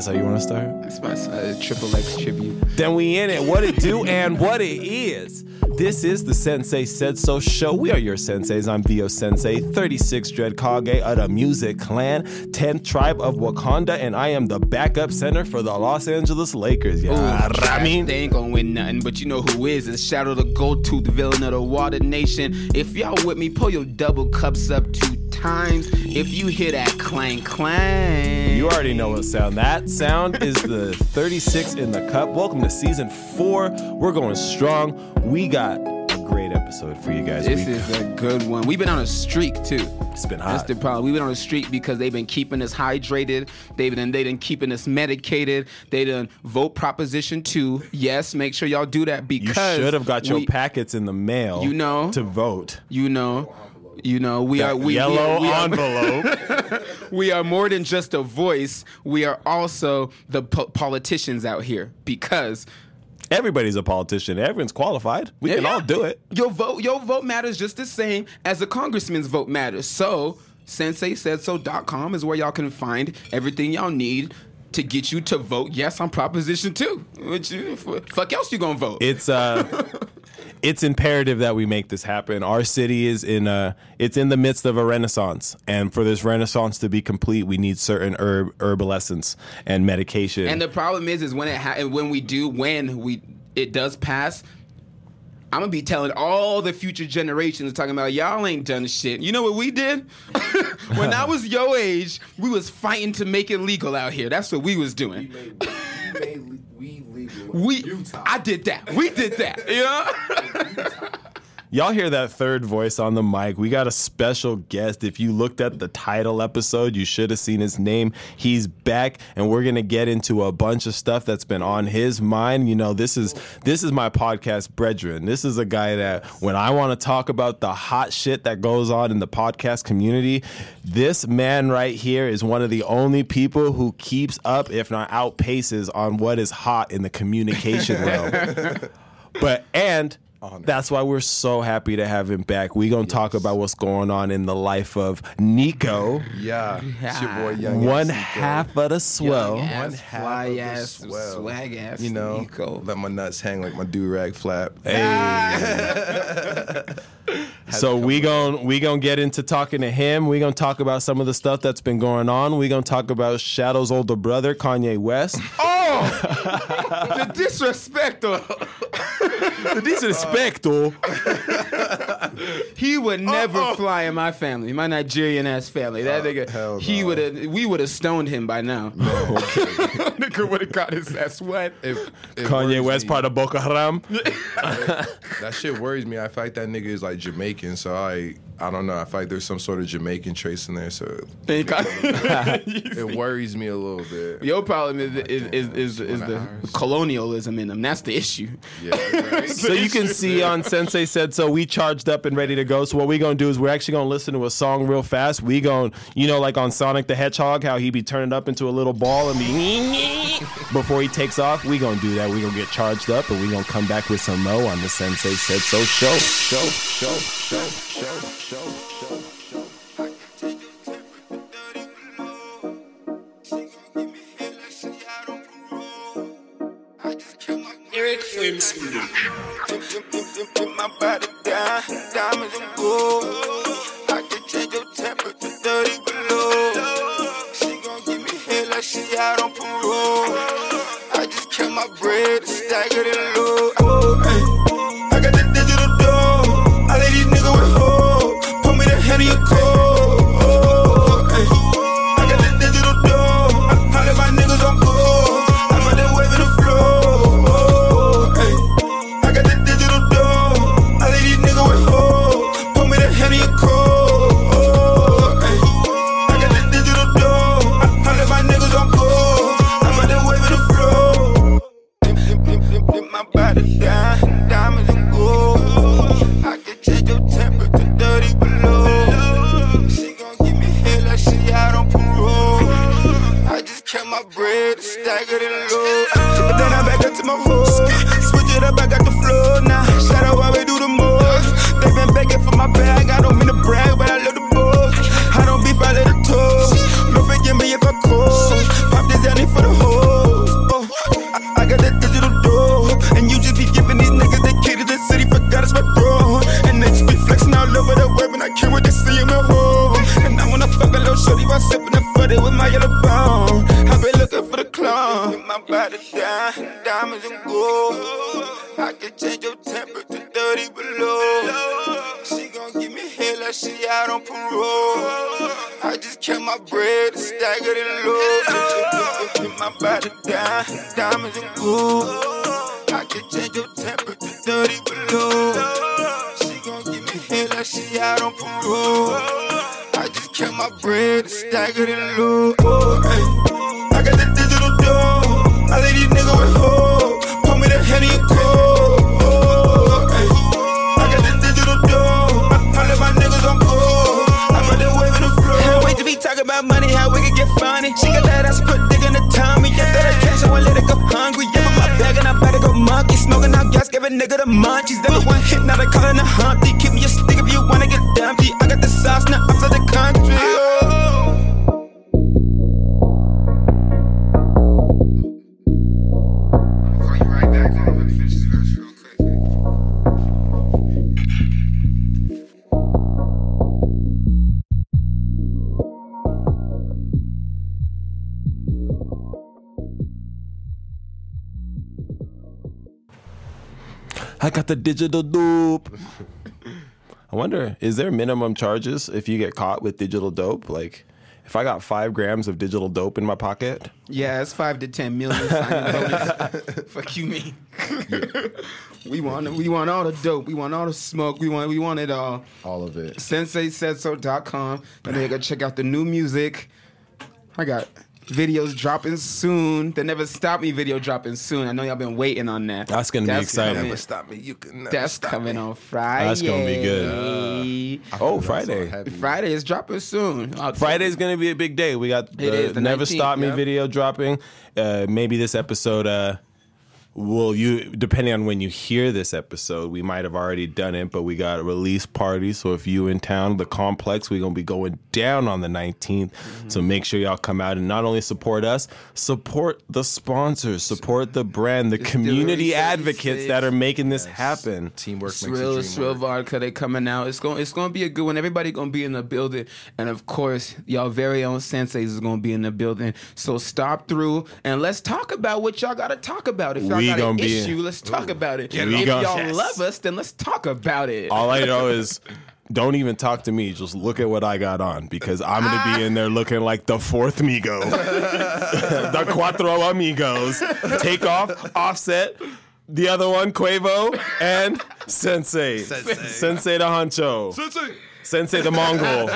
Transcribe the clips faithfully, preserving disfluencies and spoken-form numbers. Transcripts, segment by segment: That's how you want to start? That's my uh, Triple X tribute. Then we in it. What it do and what it is. This is the Sensei Said So Show. We are your senseis. I'm Vio Sensei, thirty-six Dread Kage of the Music Clan, tenth Tribe of Wakanda, and I am the backup center for the Los Angeles Lakers. Yeah, Ooh, I mean, they ain't gonna win nothing, but you know who is. It's Shadow the Gold Tooth, villain of the Water Nation. If y'all with me, pull your double cups up two times. If you hear that clang, clang. You already know what sound. That sound is the thirty-six in the cup. Welcome to season four. We're going strong. We got a great episode for you guys. This we is got... a good one. We've been on a streak, too. It's been hot. That's the problem. We've been on a streak because they've been keeping us hydrated. They've been, they done keeping us medicated. They done vote Proposition two. Yes, make sure y'all do that because... You should have got your we, packets in the mail you know, to vote. You know... You know, we that are we yellow we are, we envelope. Are, we are more than just a voice. We are also the po- politicians out here because everybody's a politician. Everyone's qualified. We yeah, can yeah. all do it. Your vote, your vote matters just the same as a congressman's vote matters. So, sensei said so dot com is where y'all can find everything y'all need to get you to vote yes on Proposition two. What you, fuck else you gonna vote? It's uh. It's imperative that we make this happen. Our city is in a, it's in the midst of a renaissance. And for this renaissance to be complete, we need certain herb, herbal essence and medication. And the problem is, is when it ha- when we do, when we it does pass, I'm going to be telling all the future generations talking about, y'all ain't done shit. You know what we did? When I was your age, we was fighting to make it legal out here. That's what we was doing. We made, we made we legal. We, Utah. I did that. We did that. You know? Y'all hear that third voice on the mic. We got a special guest. If you looked at the title episode, you should have seen his name. He's back, and we're going to get into a bunch of stuff that's been on his mind. You know, this is this is my podcast, Brethren. This is a guy that when I want to talk about the hot shit that goes on in the podcast community, this man right here is one of the only people who keeps up, if not outpaces, on what is hot in the communication realm. But, and... one hundred percent. That's why we're so happy to have him back. We're going to yes. talk about what's going on in the life of Nico. Yeah. yeah. It's your boy, young One half of the swell. Young ass, One half fly of ass, the swell. Swag ass you know, Nico. Let my nuts hang like my do-rag flap. Hey. So we gon' we gonna get into talking to him. We're going to talk about some of the stuff that's been going on. We're going to talk about Shadow's older brother, Kanye West. Oh! The disrespect of... The disrespect, though. He would never oh, oh. fly in my family, my Nigerian ass family. That oh, nigga, he no. would have, we would have stoned him by now. No, okay. Nigga would have got his ass wet. If, if Kanye West me. part of Boko Haram. That shit worries me. I feel like that nigga is like Jamaican, so I, I don't know. I feel like there's some sort of Jamaican trace in there, so it, I, it worries me a little bit. Your problem is is is, is, is, is the hours. colonialism in them. That's the issue. Yeah. Right? So you can see on Sensei Said So, we charged up and ready to go. So what we're going to do is we're actually going to listen to a song real fast. We going to, you know, like on Sonic the Hedgehog, how he be turned up into a little ball and be before he takes off. We're going to do that. We're going to get charged up and we're going to come back with some mo on the Sensei Said So show. Show, show, show, show, show, show. Eric Flames. Put my body down, diamonds and gold. I can change your temperature to thirty below. She gon' give me head like she out on parole. I just kept my bread staggered and low. Oh, hey. I got the digital dough. I let these niggas with hoes. Put me the head of your cold. For the whole I'm about to die, diamonds and gold. I can change your temper to thirty below. She gon' give me hell like she out on parole. I just kept my bread staggered and low. I'm about to die, diamonds and gold. I can change your temper to thirty below. She gon' give me hell like she out on parole. I just kept my bread staggered and low. I got the digital dough. I let these niggas with hope. Pour me the Henny and cold. Talk about money, how we can get funny. She got that ass, put dick in the tummy. Yeah, that cash, I won't let it go hungry. Yeah, but my bag and I better go monkey. Smoking out gas, give a nigga the munchies. Never one hit, now they callin' a Humpty. Keep me a stick if you wanna get dumpty. I got the sauce, now I'm for the country. I'll call you right back. I'm gonna finish this verse real quick. I got the digital dope. I wonder, is there minimum charges if you get caught with digital dope? Like, if I got five grams of digital dope in my pocket? Yeah, it's five to ten million. Fuck you, me. Yeah. We want, we want all the dope. We want all the smoke. We want, we want it all. All of it. Sensei Said So dot com. And then go check out the new music. I got videos dropping soon. The Never Stop Me video dropping soon. I know y'all been waiting on that. That's gonna that's be exciting. Never stop me. You can never that's stop coming me. On Friday. That's gonna be good. Uh, oh, Friday. Friday is dropping soon. I'll Friday's gonna be a big day. We got the, it is, the Never nineteenth, Stop Me yeah. video dropping. Uh, maybe this episode. Uh, Well, you depending on when you hear this episode, we might have already done it, but we got a release party. So if you in town, the complex, we're gonna be going down on the nineteenth. Mm-hmm. So make sure y'all come out and not only support us, support the sponsors, support the brand, the it's community advocates that are making this yes. happen. Teamwork makes a dream work. Swell Vodka, they coming out. It's gonna it's gonna be a good one. Everybody gonna be in the building, and of course, y'all very own senseis is gonna be in the building. So stop through and let's talk about what y'all gotta talk about. If y'all We got an issue, in. Let's talk Ooh. About it. If gonna, y'all yes. love us, then let's talk about it. All I know is don't even talk to me. Just look at what I got on because I'm going to ah. be in there looking like the fourth Migo. The Cuatro Amigos. Takeoff, Offset, the other one, Quavo, and Sensei. Sensei, Sensei the Honcho. Sensei. Sensei the Mongol.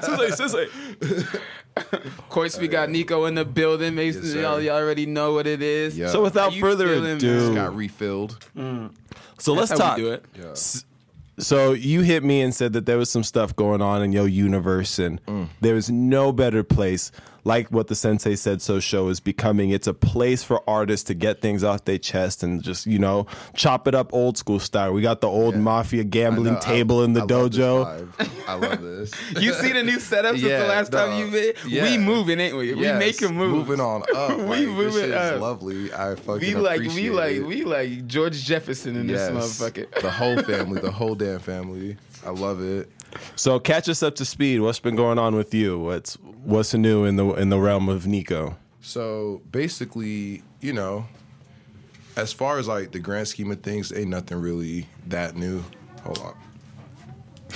Sensei, Sensei. Of course, we got Nico in the building. Mason, yes, y'all, y'all already know what it is. Yep. So without further ado, just got refilled. Mm. So That's let's talk. Do it. Yeah. So you hit me and said that there was some stuff going on in your universe, and mm. there is no better place. Like what the Sensei Said So show is becoming. It's a place for artists to get things off their chest and just, you know, chop it up old school style. We got the old yeah. mafia gambling know, table I, in the I dojo. Love I love this. You see the new setups yeah, since the last no, time you've been? Yeah. We moving, ain't we? Yes, we making moves. Moving on up. Like, we moving this shit up. Is lovely. I fucking we like, appreciate we like, it. We like George Jefferson in yes, this motherfucker. The whole family. The whole damn family. I love it. So catch us up to speed. What's been going on with you? What's what's new in the in the realm of Nico? So basically, you know, as far as like the grand scheme of things, ain't nothing really that new. Hold on.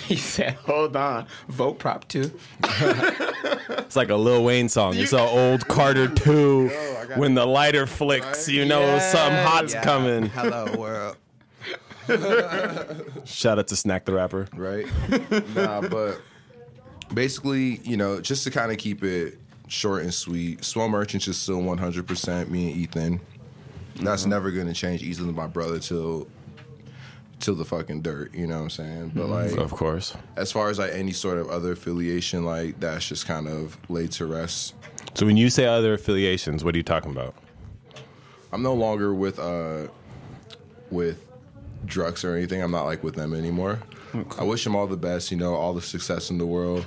He said, "Hold on, vote prop two." It's like a Lil Wayne song. You, it's an old Carter two. Yo, when the lighter flicks, right? You know yes. something hot's yeah. coming. Hello world. Shout out to Snack the Rapper. Right? Nah, but basically, you know, just to kind of keep it short and sweet, Swell Merchants is still one hundred percent me and Ethan. That's mm-hmm. never going to change. Ethan is my brother till till the fucking dirt, you know what I'm saying? But mm-hmm. like, of course. As far as like any sort of other affiliation, like that's just kind of laid to rest. So when you say other affiliations, what are you talking about? I'm no longer with uh with Drex or anything. I'm not like with them anymore. Okay. I wish them all the best, you know, all the success in the world.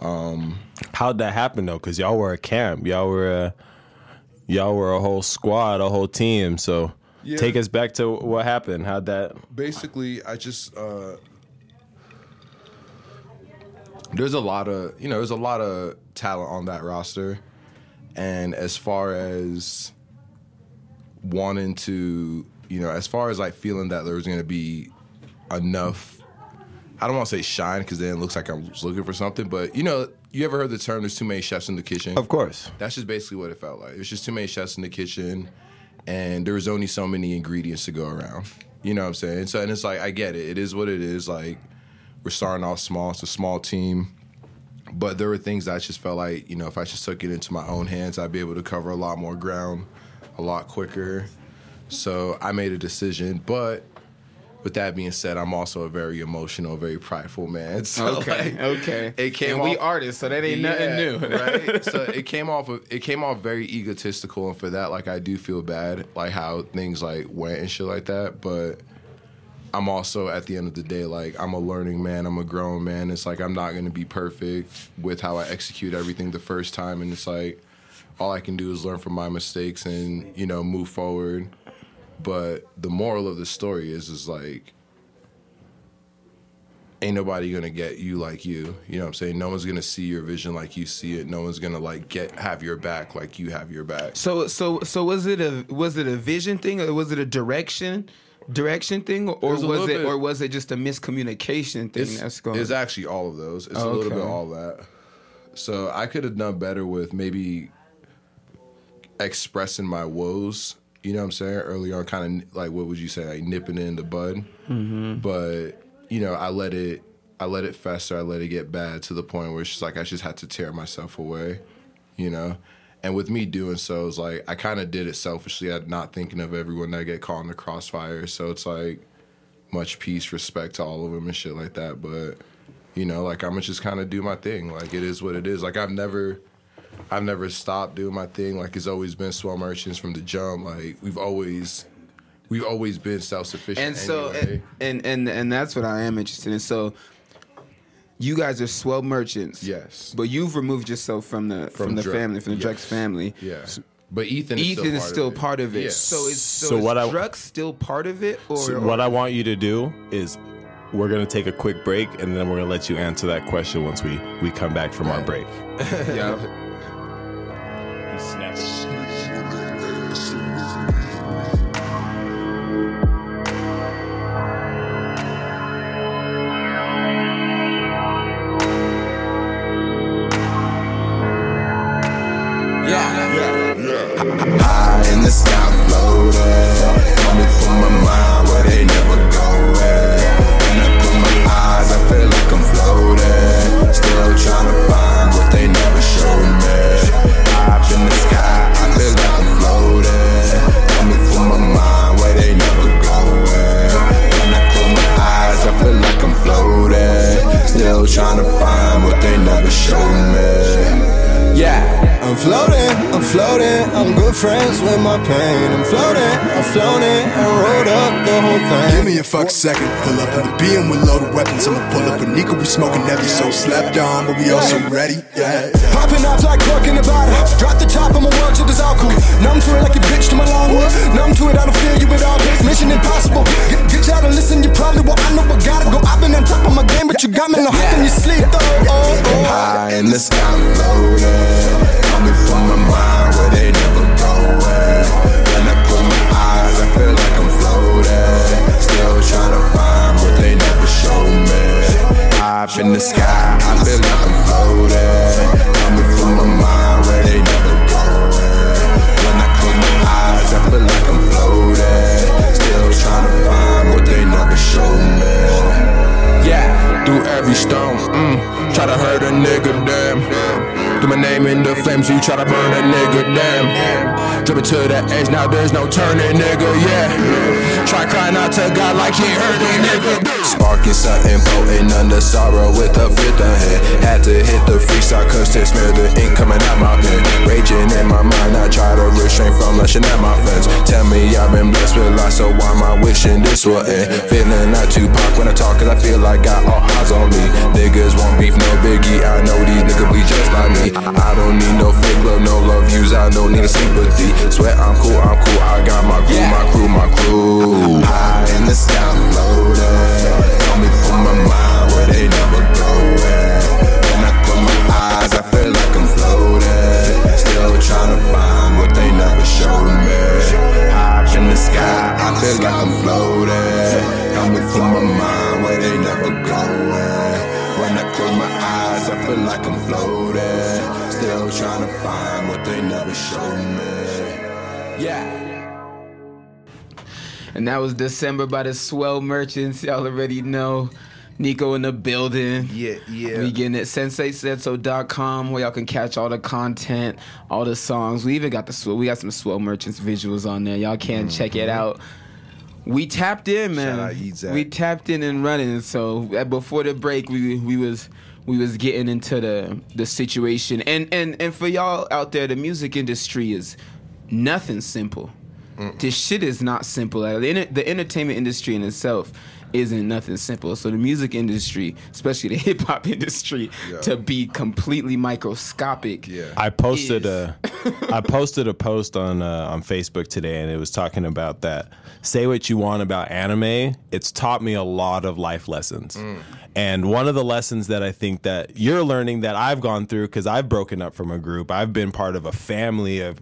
Um, How'd that happen though? Because y'all were a camp, y'all were a, y'all were a whole squad, a whole team. So yeah. take us back to what happened. How'd that? Basically, I just uh, there's a lot of you know there's a lot of talent on that roster, and as far as wanting to, you know, as far as like feeling that there was going to be enough, I don't want to say shine because then it looks like I'm looking for something, but you know, you ever heard the term there's too many chefs in the kitchen? Of course. That's just basically what it felt like. It was just too many chefs in the kitchen and there was only so many ingredients to go around. You know what I'm saying? So, and it's like, I get it. It is what it is. Like, we're starting off small. It's a small team. But there were things that I just felt like, you know, if I just took it into my own hands, I'd be able to cover a lot more ground a lot quicker. So I made a decision. But with that being said, I'm also a very emotional, very prideful man. So okay, like, okay. It came and off, we artists, so that ain't yeah, nothing new. Right? So it came off of, it came off very egotistical, and for that, like, I do feel bad, like, how things, like, went and shit like that. But I'm also, at the end of the day, like, I'm a learning man. I'm a grown man. It's like I'm not going to be perfect with how I execute everything the first time. And it's like all I can do is learn from my mistakes and, you know, move forward. But the moral of the story is, is like, ain't nobody going to get you like you. You know what I'm saying? No one's going to see your vision like you see it. No one's going to, like, get have your back like you have your back. So so so was it a was it a vision thing or was it a direction Direction thing, or was, was it, bit, or was it just a miscommunication thing? It's, that's going. It's actually all of those. It's oh, a little okay. bit all that. So I could have done better with maybe expressing my woes. You know what I'm saying? Early on, kind of like, what would you say, like nipping it in the bud? Mm-hmm. But you know, I let it, I let it fester. I let it get bad to the point where it's just like I just had to tear myself away. You know. And with me doing so, it's like I kind of did it selfishly. I'm not thinking of everyone that I get caught in the crossfire. So it's like much peace, respect to all of them and shit like that. But, you know, like I'm going to just kind of do my thing. Like it is what it is. Like I've never I've never stopped doing my thing. Like it's always been Swell Merchants from the jump. Like we've always we've always been self-sufficient. And so anyway. and, and, and, and that's what I am interested in. So you guys are Swell Merchants. Yes. But you've removed yourself from the from, from the Drex. family, from the yes. Drex family. Yeah. But Ethan is Ethan still, is part, still of part of it. Yes. So is, so so is what Drex I, still part of it? Or, so or what I want you to do is we're going to take a quick break, and then we're going to let you answer that question once we, we come back from right. our break. Yeah. He snaps. Fuck second, pull up in the B M with loaded weapons. I'ma pull up with Nico, we smoking heavy, so slapped on, but we also ready. Yeah, popping off like cork in the bottle. Drop the top, I'ma work till it's all cool. Numb to it like a bitch to my long wood. Numb to it, I don't feel you at all. It's mission impossible. Get, get y'all to listen, you probably will. I know I gotta go. I've been on top of my game, but you got me no hop in your sleep. Oh, oh, oh. High in the sky, loaded. Coming from my mind where they never go away. When I close my eyes, I feel like I'm floating. Still trying to find what they never show me. Up in the sky, I feel like I'm floating. Coming from my mind where they never go. When I close my eyes, I feel like I'm floating. Still trying to find what they never show me. Yeah, through every stone, mm, try to hurt a nigga, damn. Through my name in the flames, you try to burn a nigga, damn. Dripping to the edge, now there's no turning, nigga, yeah. Try crying out to God like he heard me, nigga. Sparking something potent under sorrow with a fifth of head. Had to hit the freestyle cause to smear the ink coming out my pen. Raging in my mind, I try to restrain from lashing at my friends. Tell me I've been blessed with life, so why am I wishing this would end? Feeling like Tupac when I talk cause I feel like I got all eyes on me. Niggas won't beef, no biggie, I know these niggas be just like me. I, I don't need no fake love, no love views, I don't need a sympathy. Swear I'm cool, I'm cool, I got my crew, my crew, my crew. High in the sky, loaded. Coming from my mind where they never go at. When I close my eyes, I feel like I'm floating. Still trying to find what they never showed me. High feel like I'm floating. Coming to my mind where they never going. When I close my eyes, I feel like I'm floating. Still trying to find what they never showed me. Yeah. And that was December by the Swell Merchants. Y'all already know. Nico in the building. Yeah, yeah. We getting it. Sensei Said So dot com, where y'all can catch all the content, all the songs. We even got the Swell. We got some Swell Merchants visuals on there. Y'all can mm-hmm. check it out. We tapped in, man. Shout out, we tapped in and running. So before the break, we we was we was getting into the the situation. And and and for y'all out there, the music industry is nothing simple. Mm-mm. This shit is not simple. The, the entertainment industry in itself isn't nothing simple. So the music industry, especially the hip hop industry, yeah. to be completely microscopic. Yeah. I posted is... a, I posted a post on uh, on Facebook today, and it was talking about that. Say what you want about anime, it's taught me a lot of life lessons. Mm. And one of the lessons that I think that you're learning that I've gone through, because I've broken up from a group. I've been part of a family of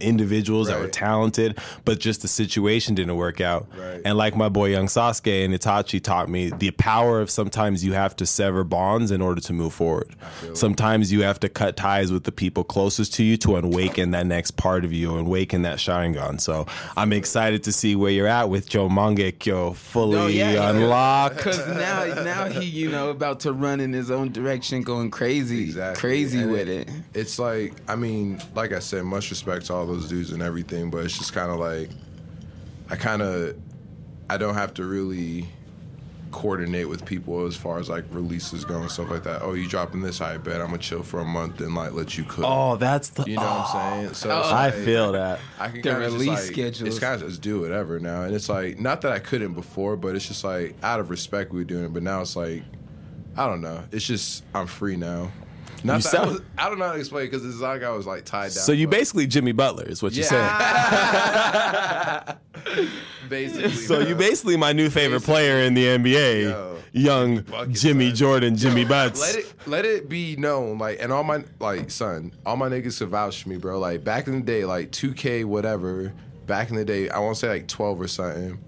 individuals right. that were talented, but just the situation didn't work out. Right. And like my boy Young Sasuke and Itachi taught me, the power of sometimes you have to sever bonds in order to move forward. Sometimes you have to cut ties with the people closest to you to awaken that next part of you, awaken that Sharingan. So I'm excited to see where you're at with Joe Mangekyo fully oh, yeah, unlocked. Because now, now he, you know, about to run in his own direction, going crazy, exactly. crazy and with it, it. It's like, I mean, like I said, much respect to all those dudes and everything, but it's just kind of like, I kind of, I don't have to really coordinate with people as far as like releases go and stuff like that. Oh, you dropping this? I bet I'm gonna chill for a month and like let you cook. Oh, that's the you know oh, what I'm saying. So oh, like, I feel that I can the release like, schedules. It's kind of just do whatever now, and it's like not that I couldn't before, but it's just like out of respect we were doing it. But now it's like I don't know. It's just I'm free now. Not that I, was, I don't know how to explain because it's like I was like tied down. So you basically Jimmy Butler is what yeah. you're saying. Basically, so no. you basically my new favorite basically, player in the N B A, yo, young Jimmy son. Jordan, Jimmy Butts. Let it let it be known, like, and all my like son, all my niggas could vouch for me, bro. Like back in the day, like two K whatever. Back in the day, I won't say like twelve or something.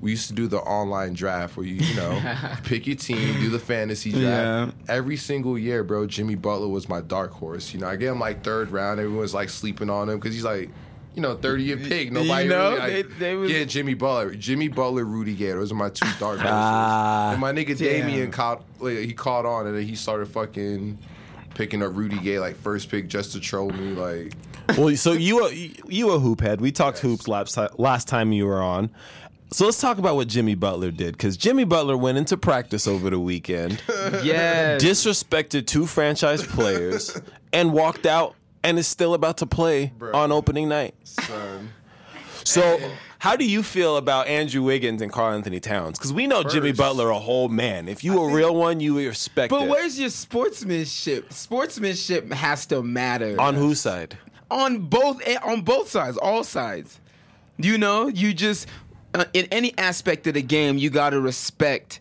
We used to do the online draft where you, you know, pick your team, do the fantasy draft. Yeah. Every single year, bro, Jimmy Butler was my dark horse. You know, I gave him like third round. Everyone's like sleeping on him because he's like, you know, thirty-year pick. Nobody you know, really, like, they, they was... yeah, Jimmy Butler. Jimmy Butler, Rudy Gay. Those are my two dark horses. Uh, and my nigga damn. Damian, caught, like, he caught on and then he started fucking picking up Rudy Gay, like, first pick just to troll me, like. Well, so you a, you a hoop head. We talked yes. hoops last, last time you were on. So let's talk about what Jimmy Butler did, because Jimmy Butler went into practice over the weekend, yes. disrespected two franchise players, and walked out and is still about to play Bro. on opening night. Son. So and, how do you feel about Andrew Wiggins and Karl-Anthony Towns? Because we know first, Jimmy Butler a whole man. If you I a think, real one, you respect but it. But where's your sportsmanship? Sportsmanship has to matter. On whose side? On both, on both sides, all sides. You know, you just... Uh, in any aspect of the game, you got to respect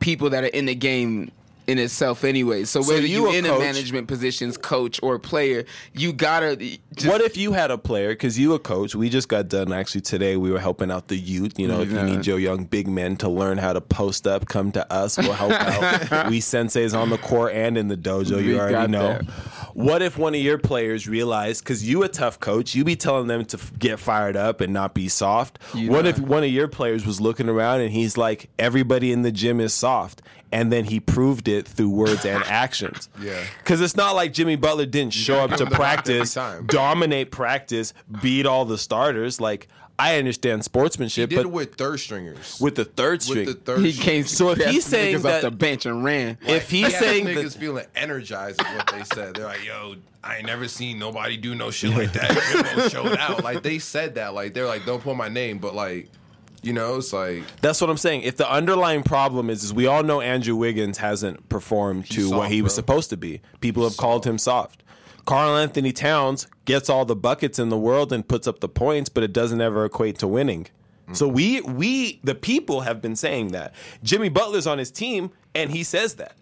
people that are in the game in itself anyway. So whether so you you're in coach, a management positions, coach, or player, you got to... What if you had a player, because you a coach, we just got done actually today, we were helping out the youth, you know, yeah. if you need your young big men to learn how to post up, come to us, we'll help out. We senseis on the court and in the dojo, you we already know. There. What if one of your players realized, because you a tough coach, you be telling them to get fired up and not be soft. You what know. If one of your players was looking around and he's like, everybody in the gym is soft, and then he proved it through words and actions. Yeah. Because it's not like Jimmy Butler didn't show up to practice, dominate practice, beat all the starters. Like, I understand sportsmanship. He did but it with third stringers. With the third string. With the third he came so if he's saying that, the bench and ran. Like, if he's saying that niggas feeling energized is what they said. They're like, yo, I ain't never seen nobody do no shit like that. Showed out. Like they said that. Like they're like, don't pull my name, but like you know, it's like that's what I'm saying. If the underlying problem is, is we all know Andrew Wiggins hasn't performed to soft, what he bro. was supposed to be. People he's have soft. called him soft. Karl-Anthony Towns gets all the buckets in the world and puts up the points, but it doesn't ever equate to winning. Mm. So we, we, the people have been saying that. Jimmy Butler's on his team, and he says that.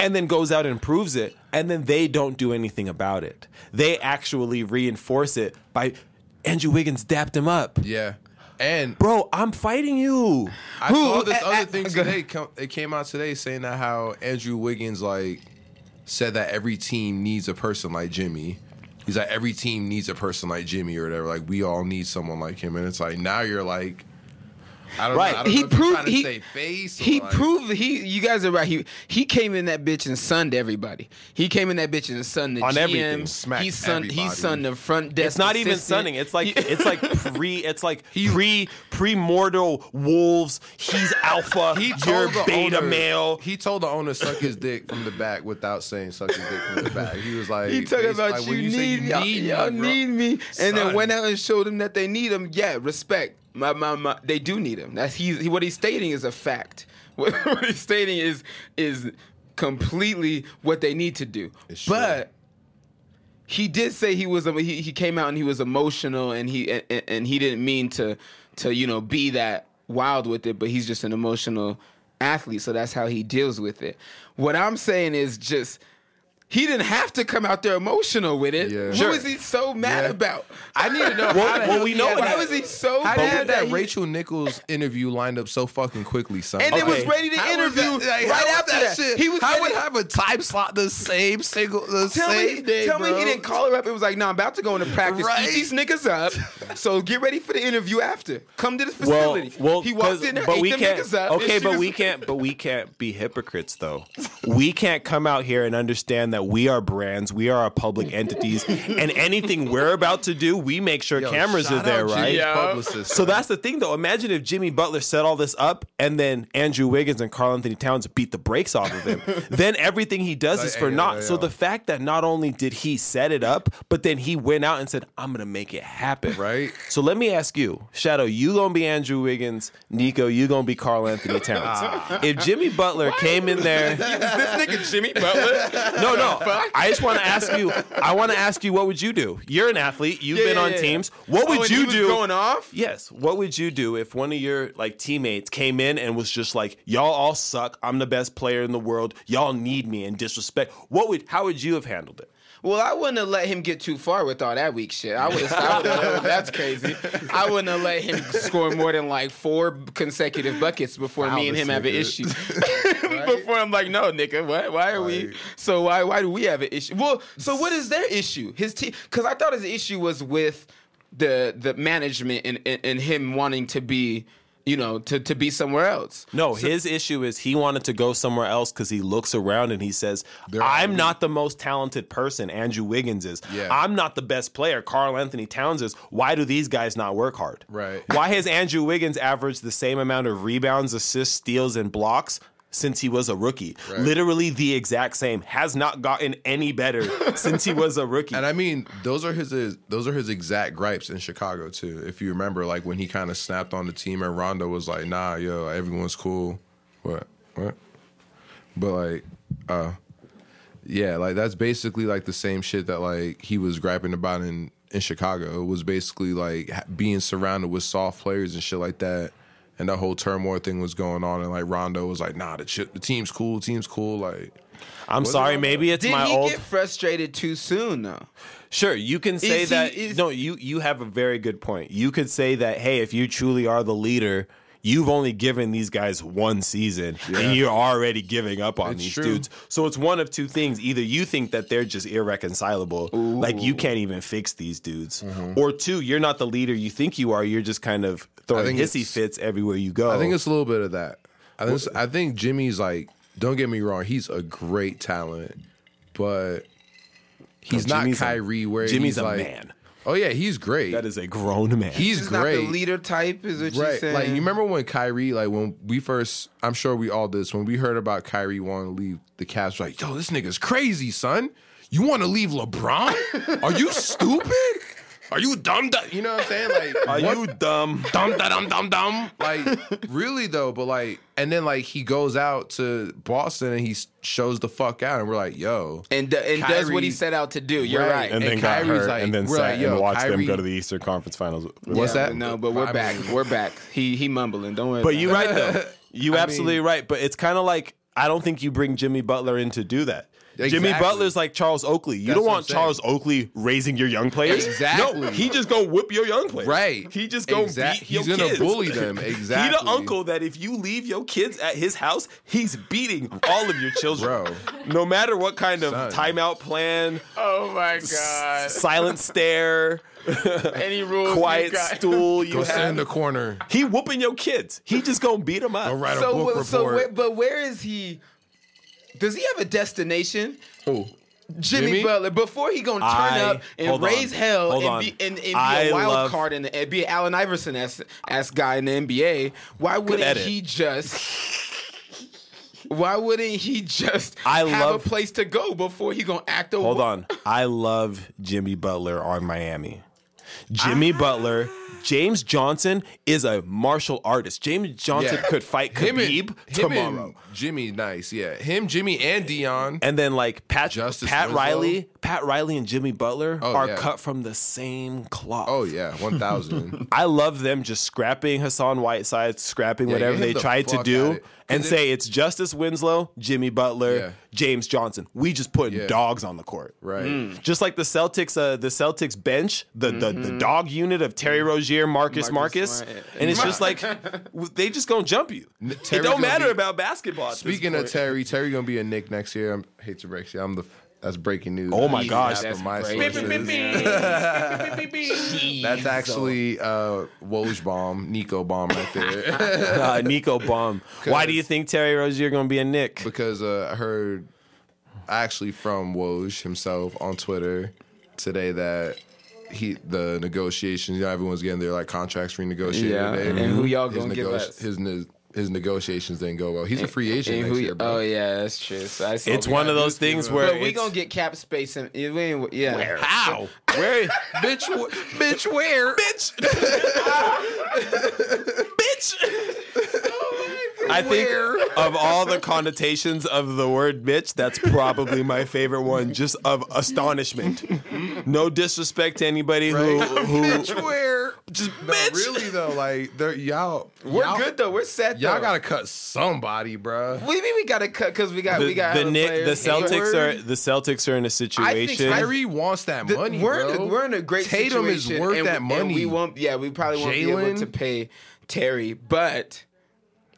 And then goes out and proves it, and then they don't do anything about it. They actually reinforce it by Andrew Wiggins dapped him up. Yeah. And bro, I'm fighting you. I Who? saw this other thing today. It came out today saying that how Andrew Wiggins like said that every team needs a person like Jimmy. He's like, every team needs a person like Jimmy or whatever. Like, we all need someone like him. And it's like, now you're like, I don't right. know. I don't he know proved, if trying to he, say face. He like. proved he. You guys are right. He he came in that bitch and sunned everybody. He came in that bitch and sunned the on G M. Everything. Smacked he sunned. Everybody. He sunned the front desk. It's not assistant. even sunning. It's like it's like pre. It's like pre pre-mortal wolves. He's alpha. He you're beta owner, male. He told the owner suck his dick from the back without saying suck his dick from the back. He was like he talking about like, you, you, need, you need y'all, y'all need me, and son. Then went out and showed him that they need him. Yeah, respect. My, my, my, they do need him. That's he, he. What he's stating is a fact. What, what he's stating is is completely what they need to do. It's but true. He did say he was. He, he came out and he was emotional, and he and, and he didn't mean to to you know be that wild with it. But he's just an emotional athlete, so that's how he deals with it. What I'm saying is just. He didn't have to come out there emotional with it. Yeah. Sure. What was he so mad yeah. about? I need to know. Well, how well we know that. Why was he so how mad that, that Rachel Nichols interview lined up so fucking quickly, son? And okay. it was ready to how interview that, like, right after that. that shit. He was how would have a time slot the same single the tell same me, day, Tell bro. me he didn't call her up. It was like, no, nah, I'm about to go into practice. Right. Eat these niggas up. So get ready for the interview after. Come to the facility. Well, well, he walked in there, but ate we them can't, niggas up. Okay, but we can't. But we can't be hypocrites though. We can't come out here and understand that we are brands, we are public entities, and anything we're about to do, we make sure Yo, cameras are there, right? So that's the thing, though. Imagine if Jimmy Butler set all this up, and then Andrew Wiggins and Karl-Anthony Towns beat the brakes off of him. Then everything he does like, is for naught. So the fact that not only did he set it up, but then he went out and said, I'm going to make it happen. Right. So let me ask you, Shadow, you going to be Andrew Wiggins, Nico, you going to be Karl-Anthony Towns. If Jimmy Butler what? came in there... Is this nigga Jimmy Butler? No, no. Fuck? I just want to ask you. I want to ask you. What would you do? You're an athlete. You've yeah, been on yeah, yeah. teams. What would oh, and you he was do? Going off? Yes. What would you do if one of your like teammates came in and was just like, "Y'all all suck. I'm the best player in the world. Y'all need me," and disrespect? What would? How would you have handled it? Well, I wouldn't have let him get too far with all that weak shit. I would have stopped that. That's crazy. I wouldn't have let him score more than like four consecutive buckets before wow, me and him have an issue. Right? Before I'm like, no, nigga, what? Why are right. we? So why why do we have an issue? Well, so what is their issue? His team, because I thought his issue was with the the management and, and, and him wanting to be. You know, to, to be somewhere else. No, so, his issue is he wanted to go somewhere else because he looks around and he says, I'm not the most talented person Andrew Wiggins is. Yeah. I'm not the best player Karl-Anthony Towns is. Why do these guys not work hard? Right. Why has Andrew Wiggins averaged the same amount of rebounds, assists, steals, and blocks since he was a rookie? Right. Literally the exact same. Has not gotten any better since he was a rookie. And I mean, those are his, his those are his exact gripes in Chicago too. If you remember, like when he kind of snapped on the team and Rondo was like, nah, yo, everyone's cool. What? What? But like, uh, yeah, like that's basically like the same shit that like he was griping about in, in Chicago. It was basically like being surrounded with soft players and shit like that. And that whole turmoil thing was going on, and like Rondo was like, "Nah, the, ch- the team's cool, the team's cool." Like, I'm sorry, it maybe it's Did my old. Did he get frustrated too soon though? Sure, you can say is that. He, is... No, you you have a very good point. You could say that. Hey, if you truly are the leader, you've only given these guys one season, yeah. and you're already giving up on it's these true. dudes. So it's one of two things. Either you think that they're just irreconcilable, Ooh. like you can't even fix these dudes, mm-hmm. or two, you're not the leader you think you are. You're just kind of throwing hissy fits everywhere you go. I think it's a little bit of that. I think, I think Jimmy's like, don't get me wrong, he's a great talent, but he's no, not Kyrie a, where Jimmy's he's a like, man. Oh, yeah, he's great. That is a grown man. He's, he's great. He's not the leader type, is what right. you're saying. Like, you remember when Kyrie, like, when we first, I'm sure we all did this, when we heard about Kyrie wanting to leave the Cavs, we're like, yo, this nigga's crazy, son. You want to leave LeBron? Are you stupid? Are you dumb? Du-? You know what I'm saying? Like, Are what? you dumb? Dumb, dumb, dumb, dumb. Like, really, though, but, like, and then, like, he goes out to Boston and he shows the fuck out. And we're like, yo. And, d- and Kyrie, does what he set out to do. You're right. right. And, and then Kyrie's got hurt. Like, and then sat like, and watched Kyrie. them go to the Eastern Conference Finals. What's yeah, that? No, but we're I back. Mean, we're back. He he mumbling. Don't worry But you're right, though. You're absolutely mean, right. But it's kind of like, I don't think you bring Jimmy Butler in to do that. Exactly. Jimmy Butler's like Charles Oakley. You That's don't want Charles Oakley raising your young players. Exactly. No, he just go whip your young players. Right. He just go Exa- beat your kids. He's gonna bully them. Exactly. He the uncle that if you leave your kids at his house, he's beating all of your children. Bro. No matter what kind of Son. timeout plan. Oh my God. S- silent stare. Any rules? Quiet you got. Stool. You go sit in the corner. He whooping your kids. He just gonna beat them up. Go write so, a book well, report. So wait, but where is he? Does he have a destination? Who? Jimmy, Jimmy Butler. Before he gonna turn I, up and raise on, hell and be, and, and be a wild love, card in the, and be an Allen Iverson ass guy in the N B A, why wouldn't he just? Why wouldn't he just I have love, a place to go before he gonna act a? Hold war? on, I love Jimmy Butler on Miami. Jimmy ah. Butler, James Johnson is a martial artist. James Johnson yeah. could fight Khabib him and, tomorrow. Him and Jimmy, nice, yeah. Him, Jimmy, and Dion, and then like Pat, Justice Pat Winslow. Riley, Pat Riley, and Jimmy Butler oh, are yeah. cut from the same cloth. Oh yeah, one thousand. I love them just scrapping Hassan Whiteside, scrapping yeah, whatever they the tried to do, it. and it, say it's Justice Winslow, Jimmy Butler, yeah. James Johnson. We just put yeah. dogs on the court, right? Mm. Just like the Celtics, uh, the Celtics bench, the mm-hmm. the, the dog unit of Terry Rozier, Marcus, Marcus, Marcus. Marcus. and it's just like they just gonna jump you. Terry it don't matter be, about basketball. Speaking of Terry, Terry gonna be a Knick next year. I hate to break you, I'm the. That's breaking news. Oh, my yeah, gosh. That's, my that's actually uh, Woj-bomb, Nico-bomb right there. uh, Nico-bomb. Why do you think Terry Rozier going to be a Knick? Because uh, I heard actually from Woj himself on Twitter today that he the negotiations, you know, everyone's getting their like contracts renegotiated yeah. today. And who y'all going to nego- give us? His news. His negotiations didn't go well. He's a free agent next who, year, bro. Oh, yeah, that's true. So I it's one of those things where... But we're going to get cap space. And yeah. Where? How? Where? Bitch, wh- bitch, where? Bitch! Bitch! Oh, my God. I think of all the connotations of the word bitch, that's probably my favorite one, just of astonishment. No disrespect to anybody right. who... who bitch, where? Just no, bitch! Really, though, like, y'all... We're y'all, good, though. We're set, Y'all though. gotta cut somebody, bro. What do you mean we gotta cut? Because we got the, we got the, Nick, the Celtics Hayward. are the Celtics are in a situation. I think Kyrie wants that the, money. We're bro. In a, we're in a great Tatum situation. Tatum is worth and, that money. And we won't. Yeah, we probably won't Jaylen? be able to pay Terry, but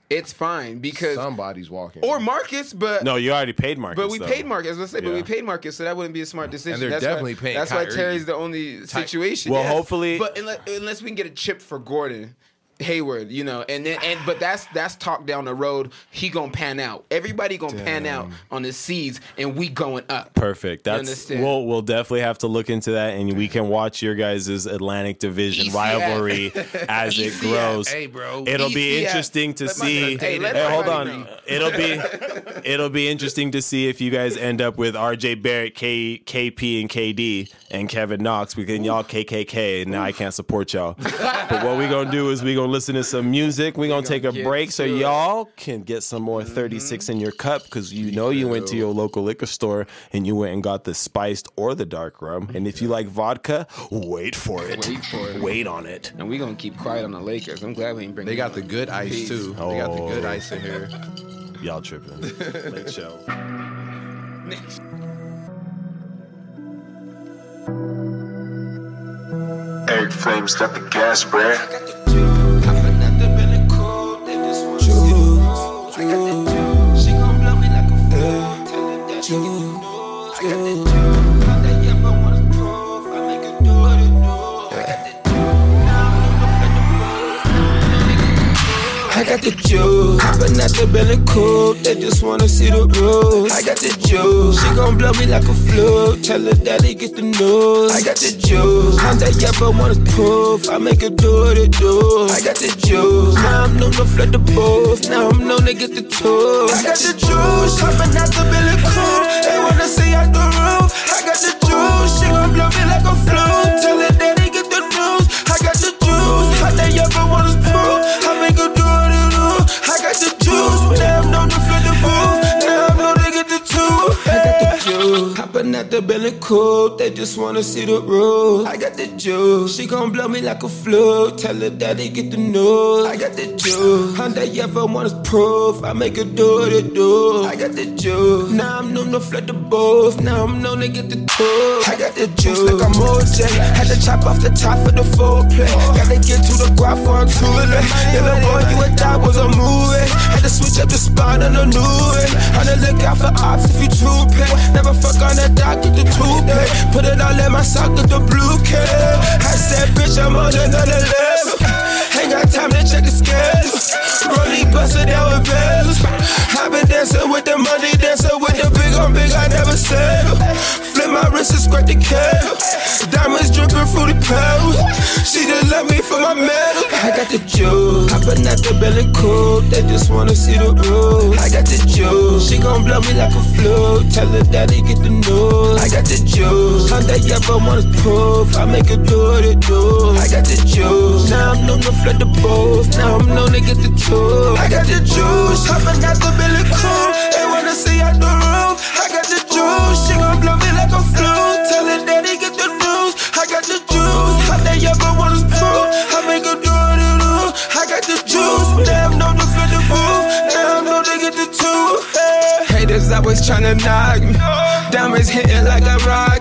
it's fine because somebody's walking or Marcus. But no, you already paid Marcus. But we though. paid Marcus. Let's say, yeah. but we paid Marcus, so that wouldn't be a smart decision. And they're that's definitely why, paying. That's Kyrie. why Terry's the only situation. Well, yes. hopefully, but unless, unless we can get a chip for Gordon. Hayward, you know, and then and but that's that's talk down the road. He gonna pan out. Everybody gonna Damn. pan out on the seeds, and we going up. Perfect. That's we'll we'll definitely have to look into that, and we can watch your guys' Atlantic Division E C F. rivalry as it grows. Hey, bro, it'll E C F. be interesting to let see. Hey, hey, hold on. Know. It'll be it'll be interesting to see if you guys end up with R J Barrett, K, KP, and K D, and Kevin Knox. We can Oof. y'all K K K, and now Oof. I can't support y'all. But what we gonna do is we gonna listen to some music. We're gonna, gonna take a break so y'all can get some more thirty-six in your cup, because you know you went to your local liquor store and you went and got the spiced or the dark rum. And if you like vodka, wait for it. Wait for it. Wait on it. And we're gonna keep quiet on the Lakers. I'm glad we ain't bringing. They got the good ice Peace. too. Oh. They got the good ice in here. Y'all tripping. Late show. Next. Eric Flames got the gas, bruh. Juice, I got that juice. All that yeah, I want is proof. I make it do what it do. I got that juice. Now I'm in my fucking mood. I got the juice, but not the belly cool. They just wanna see the rules. I got the juice. She gon' blow me like a flu. Tell her daddy get the news. I got the juice. All that yeah, I want is proof. I make it do what it do. I got the juice. Now I'm known to flood the booth. Now I'm known to get the tools. I got the juice, but not the belly cool. They wanna see out the roof. I got the juice. She gon' blow me like a flu. Tell her daddy get the news. I got the juice. How they ever want us proof. I make her do what it do. I got the juice. Now I'm known to flip the booth. Now I'm known to get the two. I got the juice. Hoppin' out the the belly cool, they just wanna see the rules. I got the juice, she gon' blow me like a flute. Tell her daddy get the news. I got the juice, all they ever want is proof. I make her do what it do. I got the juice, now I'm known to flood the booth. Now I'm known to get the truth. I got the juice like I'm O J. Had to chop off the top for the foreplay. Gotta get to the guap for I'm too late. Yellow boy, you and I was a movie. Had to switch up the spot on the new way. On the lookout for ops if you true pay. Never fuck on that dock with the toupee. Put it all in my sock with the blue cap. I said, bitch, I'm on another level. Ain't got time to check the schedule. Rollie bustin' down with bells. I been dancing with the money, dancing with the big on big, I never settle. Flip my wrist and scratch the kettle. Diamonds dripping through the pedals. She just love me for my medal. I got the juice, I been at the belly cool. They just wanna see the rules. I got the juice, she gon' blow me like a flute. Tell her daddy get the news. I got the juice, all they ever want is proof. I make her do what it do. I got the juice, now I'm known to flood the booth. Now I'm known to get the truth. I got the juice, I been at the belly cool. They wanna see out the room. I got the juice, she gon' blow me like a flute. Tell her daddy get the news. I got the juice, all they ever want is proof. I make her do what it do. I got the juice, now I'm known to flood the booth. Now I'm known to get the truth. Haters always tryna knock me. Diamonds hitting like a rock.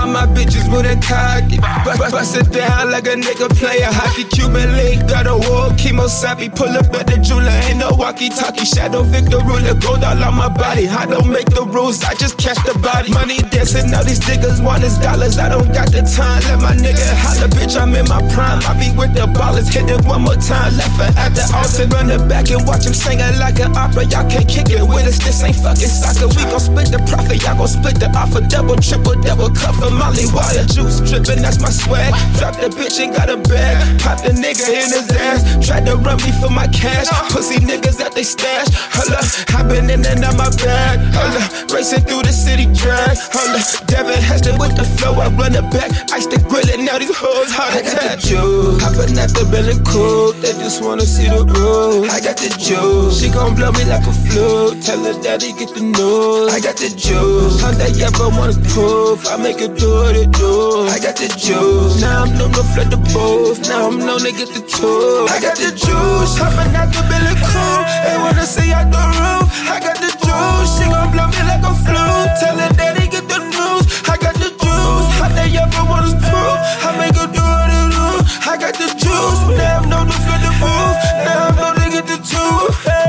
All my bitches with a cocky. Bust, bust it down like a nigga play a hockey. Cuban link, got a war, chemo sappy. Pull up at the jeweler, ain't no walkie-talkie. Shadow Victor ruler, gold all on my body. I don't make the rules, I just catch the body. Money dancing, all these niggas want is dollars. I don't got the time, let my nigga holler. Bitch, I'm in my prime, I be with the ballers. Hit it one more time, left her at the altar. Run it back and watch him sing it like an opera. Y'all can't kick it with us, this ain't fucking soccer. We gon' split the profit, y'all gon' split the offer. Double, triple, double cover. Molly water juice drippin', that's my swag. Drop the bitch and got a bag. Pop the nigga in his ass. Tried to run me for my cash. Pussy niggas out they stash. Hold up, I been in and out my bag. Hold up, racing through the city drag. Hold up, Devin Hester with the flow. I run it back, ice the grillin'. Now these hoes hard attack. I got the juice, I been at the belly cool. They just wanna see the rules. I got the juice, she gon' blow me like a flute. Tell her daddy get the news. I got the juice, all they ever want is proof. I make it do what it do. I got the juice, now I'm known to flood the booth. Now I'm known to get the truth. I got the juice, I'm an actor, Billy Cool. They wanna see out the roof. I got the juice, she gon' blow me like a flute. Tell her daddy get the news. I got the juice, how they ever want is proof. I make her do what it do. I got the juice, now I'm known to flood the booth. Now I'm known to get the truth. Hey.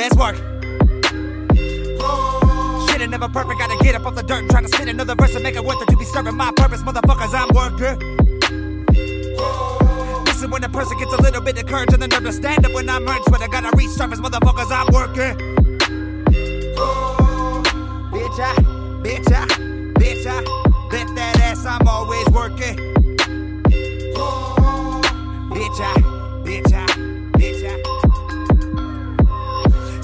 Let's work. Whoa. Shit ain't never perfect, gotta get up off the dirt and try to spit another verse and make it worth it to be serving my purpose. Motherfuckers, I'm worker. Whoa. This is when a person gets a little bit of courage and the nerve to stand up when I'm hurt. Swear to God, I reach surface, motherfuckers, I'm worker. Whoa. Bitch, I, bitch, I, bitch, I, lift that ass, I'm always working. Whoa. Bitch, I, bitch, I, bitch, I.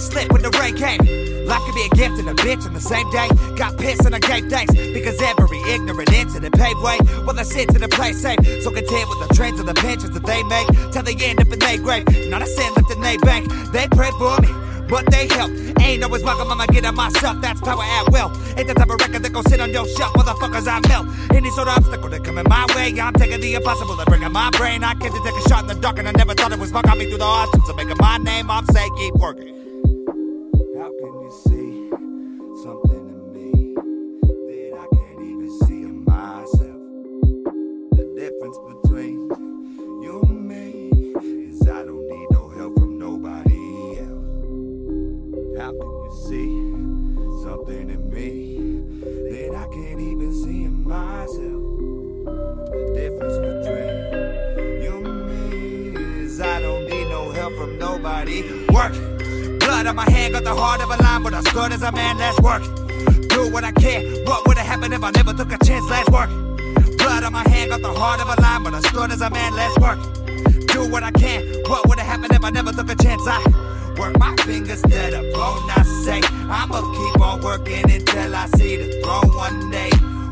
Slip when the rain came. Life could be a gift and a bitch on the same day. Got pissed and I gave thanks because every ignorant incident paved way. Well, I sit to the play safe, so content with the trends and the pensions that they make till they end up in their grave. Not a sin left in their bank. They pray for me, but they help. Ain't always welcome, I'ma get it myself. That's power at will. Ain't the type of record that gon' sit on your shelf. Motherfuckers, I melt. Any sort of obstacle that come in my way, I'm taking the impossible and bringing my brain. I came to take a shot in the dark and I never thought it was fuck. Got me through the hardships so making my name. I'm saying keep working. How can you see something in me that I can't even see in myself? The difference between you and me is I don't need no help from nobody else. How can you see something in me that I can't even see in myself? The difference between you and me is I don't need no help from nobody. Work! Blood on my hand, got the heart of a lion, but I stood as a man, let's work. Do what I can, what would have happened if I never took a chance, let's work. Blood on my hand, got the heart of a lion, but I stood as a man, let's work. do what I can. What would have happened if I never took a chance? I work my fingers to the bone. I say I'ma keep on working until I see the throne one day.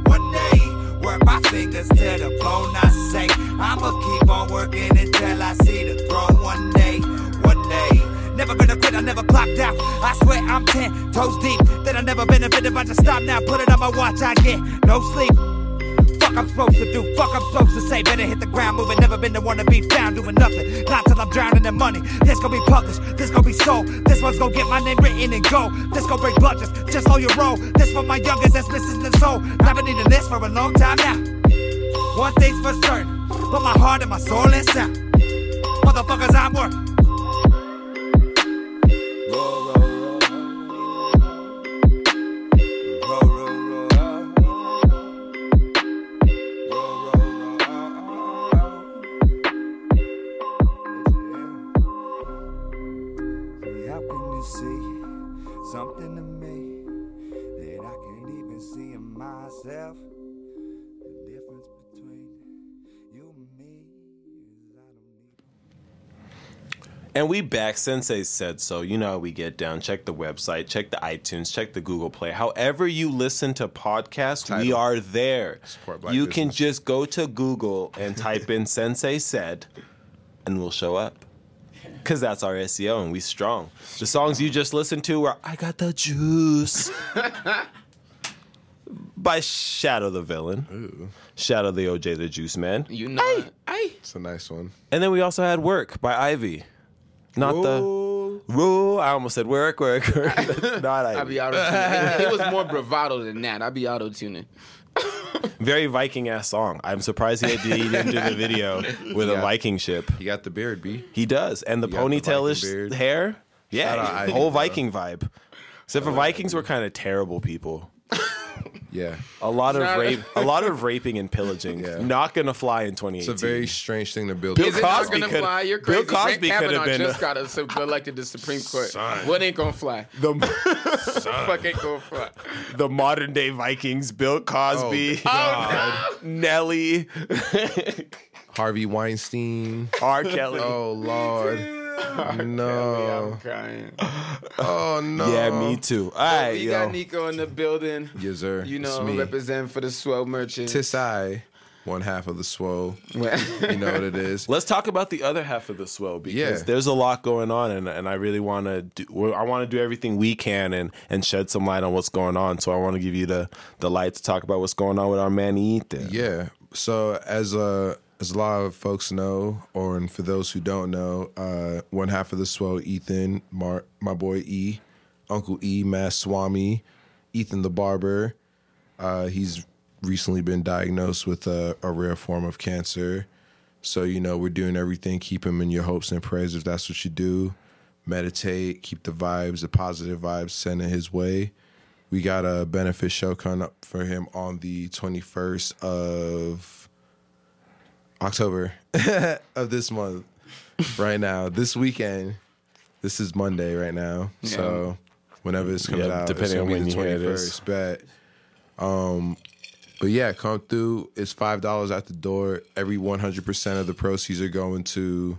One day, work my fingers to the bone. I say I'ma keep on working until I see the throne one day. One day. Never gonna quit, I never clocked out. I swear I'm ten toes deep. That I never benefited, I just stop now. Put it on my watch, I get no sleep. Fuck I'm supposed to do, fuck I'm supposed to say. Better hit the ground moving, never been the one to be found doing nothing. Not till I'm drowning in money. This gonna be published, this gonna be sold. This one's gonna get my name written in gold. This gonna break budgets, just on your roll. This for my youngest, that's missing the soul. I've been needing this for a long time now. One thing's for certain, but my heart and my soul is sound. Motherfuckers, I'm worth. And we back. Sensei Said So. You know how we get down. Check the website. Check the iTunes. Check the Google Play. However you listen to podcasts, Title. We are there. Support Black you business. Can just go to Google and type in Sensei Said, and we'll show up. Because that's our S E O, and we strong. The songs you just listened to were I Got the Juice by Shadow the Villain. Ooh. Shadow the O J the Juice Man. You know aye, aye. It's a nice one. And then we also had Work by Ivy. Not Ooh. The rule. I almost said work, work, work. That's not Ivy. I'll be auto-tuning. It was more bravado than that. I'll be auto-tuning. Very Viking-ass song. I'm surprised he didn't do the video with yeah. a Viking ship. He got the beard, B. He does. And the ponytail-ish hair. Yeah, the whole Viking vibe. Except for Vikings were kind of terrible people. Yeah. A lot of not rape a lot of raping and pillaging. Yeah. Not gonna fly in twenty eighteen. It's a very strange thing to build. Bill Cosby not gonna could, fly? You're crazy. Bill Cosby could have been just a... got us elected to Supreme Court. Son. What ain't gonna fly? The fuck ain't gonna fly. The modern day Vikings, Bill Cosby, oh, God. Nelly, Harvey Weinstein, R. Kelly. Oh Lord. Oh, no. I'm crying. Oh, no. Yeah, me too. All right, we yo. got Nico in the building. Yes, sir. You know, represent for the Swell Merchants. Tis I, one half of the Swell. You know what it is. Let's talk about the other half of the Swell because yeah. there's a lot going on, and, and I really want to do I want to do everything we can and, and shed some light on what's going on. So I want to give you the, the light to talk about what's going on with our man Ethan. Yeah. So as a... As a lot of folks know, or and for those who don't know, uh, one half of the Swell, Ethan, Mar- my boy E, Uncle E, Mass Swami, Ethan the Barber. Uh, he's recently been diagnosed with a, a rare form of cancer. So, you know, we're doing everything. Keep him in your hopes and prayers if that's what you do. Meditate. Keep the vibes, the positive vibes sent in his way. We got a benefit show coming up for him on the twenty-first of... October of this month, right now, this weekend. This is Monday right now, yeah. So whenever this comes yeah, out, depending it's gonna on be when the twenty-first. But, um, but yeah, come through. It's five dollars at the door. Every one hundred percent of the proceeds are going to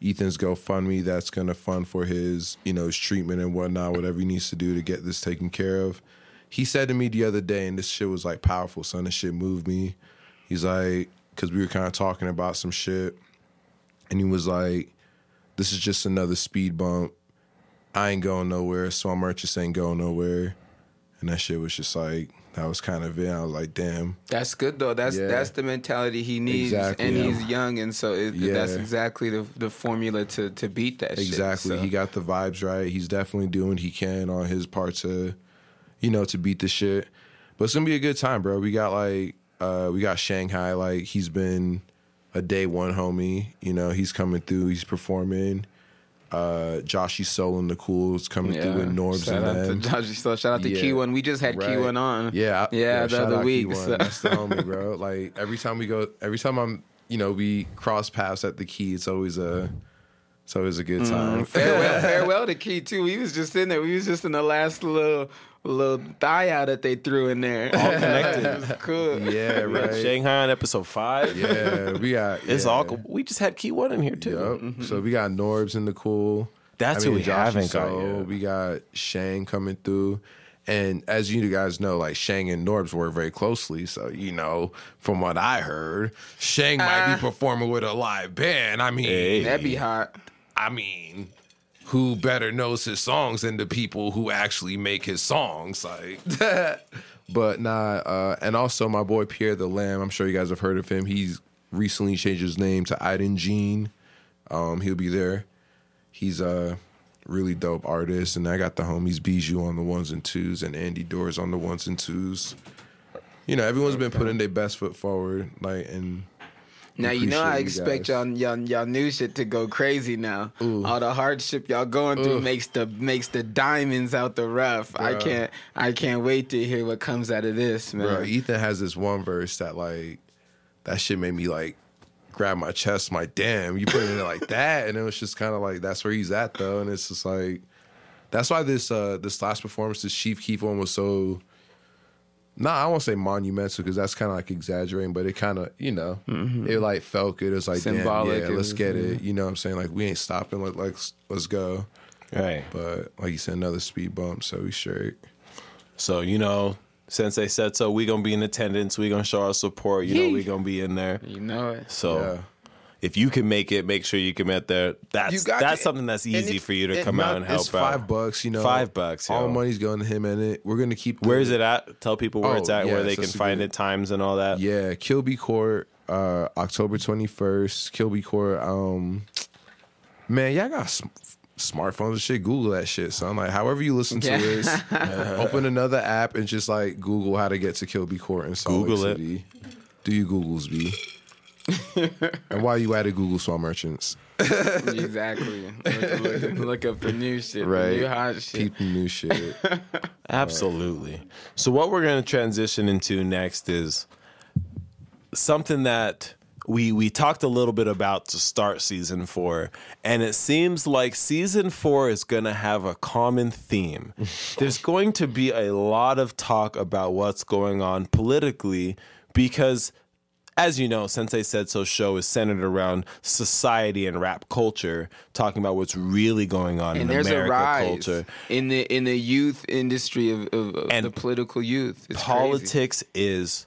Ethan's GoFundMe. That's gonna fund for his, you know, his treatment and whatnot, whatever he needs to do to get this taken care of. He said to me the other day, and this shit was like powerful, son. This shit moved me. He's like. Because we were kind of talking about some shit. And he was like, this is just another speed bump. I ain't going nowhere. Swell Merchants ain't going nowhere. And that shit was just like, that was kind of it. I was like, damn. That's good, though. That's yeah. that's the mentality he needs. Exactly. And he's young. And so it, yeah. that's exactly the, the formula to, to beat that exactly. shit. Exactly. So. He got the vibes right. He's definitely doing what he can on his part to, you know, to beat the shit. But it's going to be a good time, bro. We got like, Uh, we got Shanghai, like, he's been a day one homie. You know, he's coming through. He's performing. Uh, Joshy Soul and the Cool's coming yeah. through with Norbs shout and them. Shout out to Joshy Soul. Shout out to yeah. Keyone. We just had right. Keyone on. Yeah. I, yeah, yeah, the other week. So. That's the homie, bro. Like, every time we go, every time I'm, you know, we cross paths at the Key, it's always a... So it was a good time. Mm, farewell, farewell to Key, too. He was just in there. We was just in the last little little thigh out that they threw in there. All connected. It was cool. Yeah, right. Shanghai on episode five. Yeah, we got. It's yeah. all. We just had Key One in here too. Yep. Mm-hmm. So we got Norbs in the cool. That's I mean, who we Josh haven't got. So yeah. We got Shang coming through. And as you guys know, like, Shang and Norbs work very closely. So, you know, from what I heard, Shang uh, might be performing with a live band. I mean, hey, that'd be hot. I mean, who better knows his songs than the people who actually make his songs? Like, but nah. Uh, and also, my boy Pierre the Lamb, I'm sure you guys have heard of him. He's recently changed his name to Aiden Jean. Um, he'll be there. He's a really dope artist, and I got the homies Bijou on the ones and twos and Andy Doors on the ones and twos. You know, everyone's been putting their best foot forward, like, and now you know I expect y'all, y'all y'all new shit to go crazy now. Ooh. All the hardship y'all going through Ooh. makes the makes the diamonds out the rough. Bro. I can't I can't wait to hear what comes out of this, man. Bro, Ethan has this one verse that like that shit made me like grab my chest, my damn, you put it in it like that, and it was just kind of like that's where he's at though, and it's just like that's why this uh, this last performance, this Chief Keef one was so. Nah, I won't say monumental because that's kind of like exaggerating, but it kind of you know mm-hmm. it like felt good. It's like symbolic. Damn, yeah, let's get it. You know what I'm saying? Like we ain't stopping. Like let's let's go. Right. But like you said, another speed bump. So we straight. So you know. Sensei said so. We gonna be in attendance. We gonna show our support. You know, we gonna be in there. You know it. So, yeah. If you can make it, make sure you can get there. That's that's to, something that's easy for you to come not, out and help it's out. It's five bucks. You know, five bucks. All yo. money's going to him, and it we're gonna keep. Where is it at? Tell people where oh, it's at, yes, where they can find good. it, times and all that. Yeah, Kilby Court, uh, October twenty-first. Kilby Court. Um, man, y'all got. Sm- Smartphones and shit, Google that shit. So I'm like, however you listen yeah. to this, uh, open another app and just like Google how to get to Kilby Court in Salt Google Lake City. It. Do you Googles be? And why you at a Google Swell Merchants? Exactly. Look, look, look up the new shit, right? The new hot shit. Keep the new shit. Absolutely. Right. So what we're gonna transition into next is something that. We we talked a little bit about to start season four, and it seems like season four is going to have a common theme. There's going to be a lot of talk about what's going on politically because, as you know, Sensei Said So show is centered around society and rap culture, talking about what's really going on and in there's America a rise culture. In the, in the youth industry of, of, of and the political youth. It's politics crazy. is...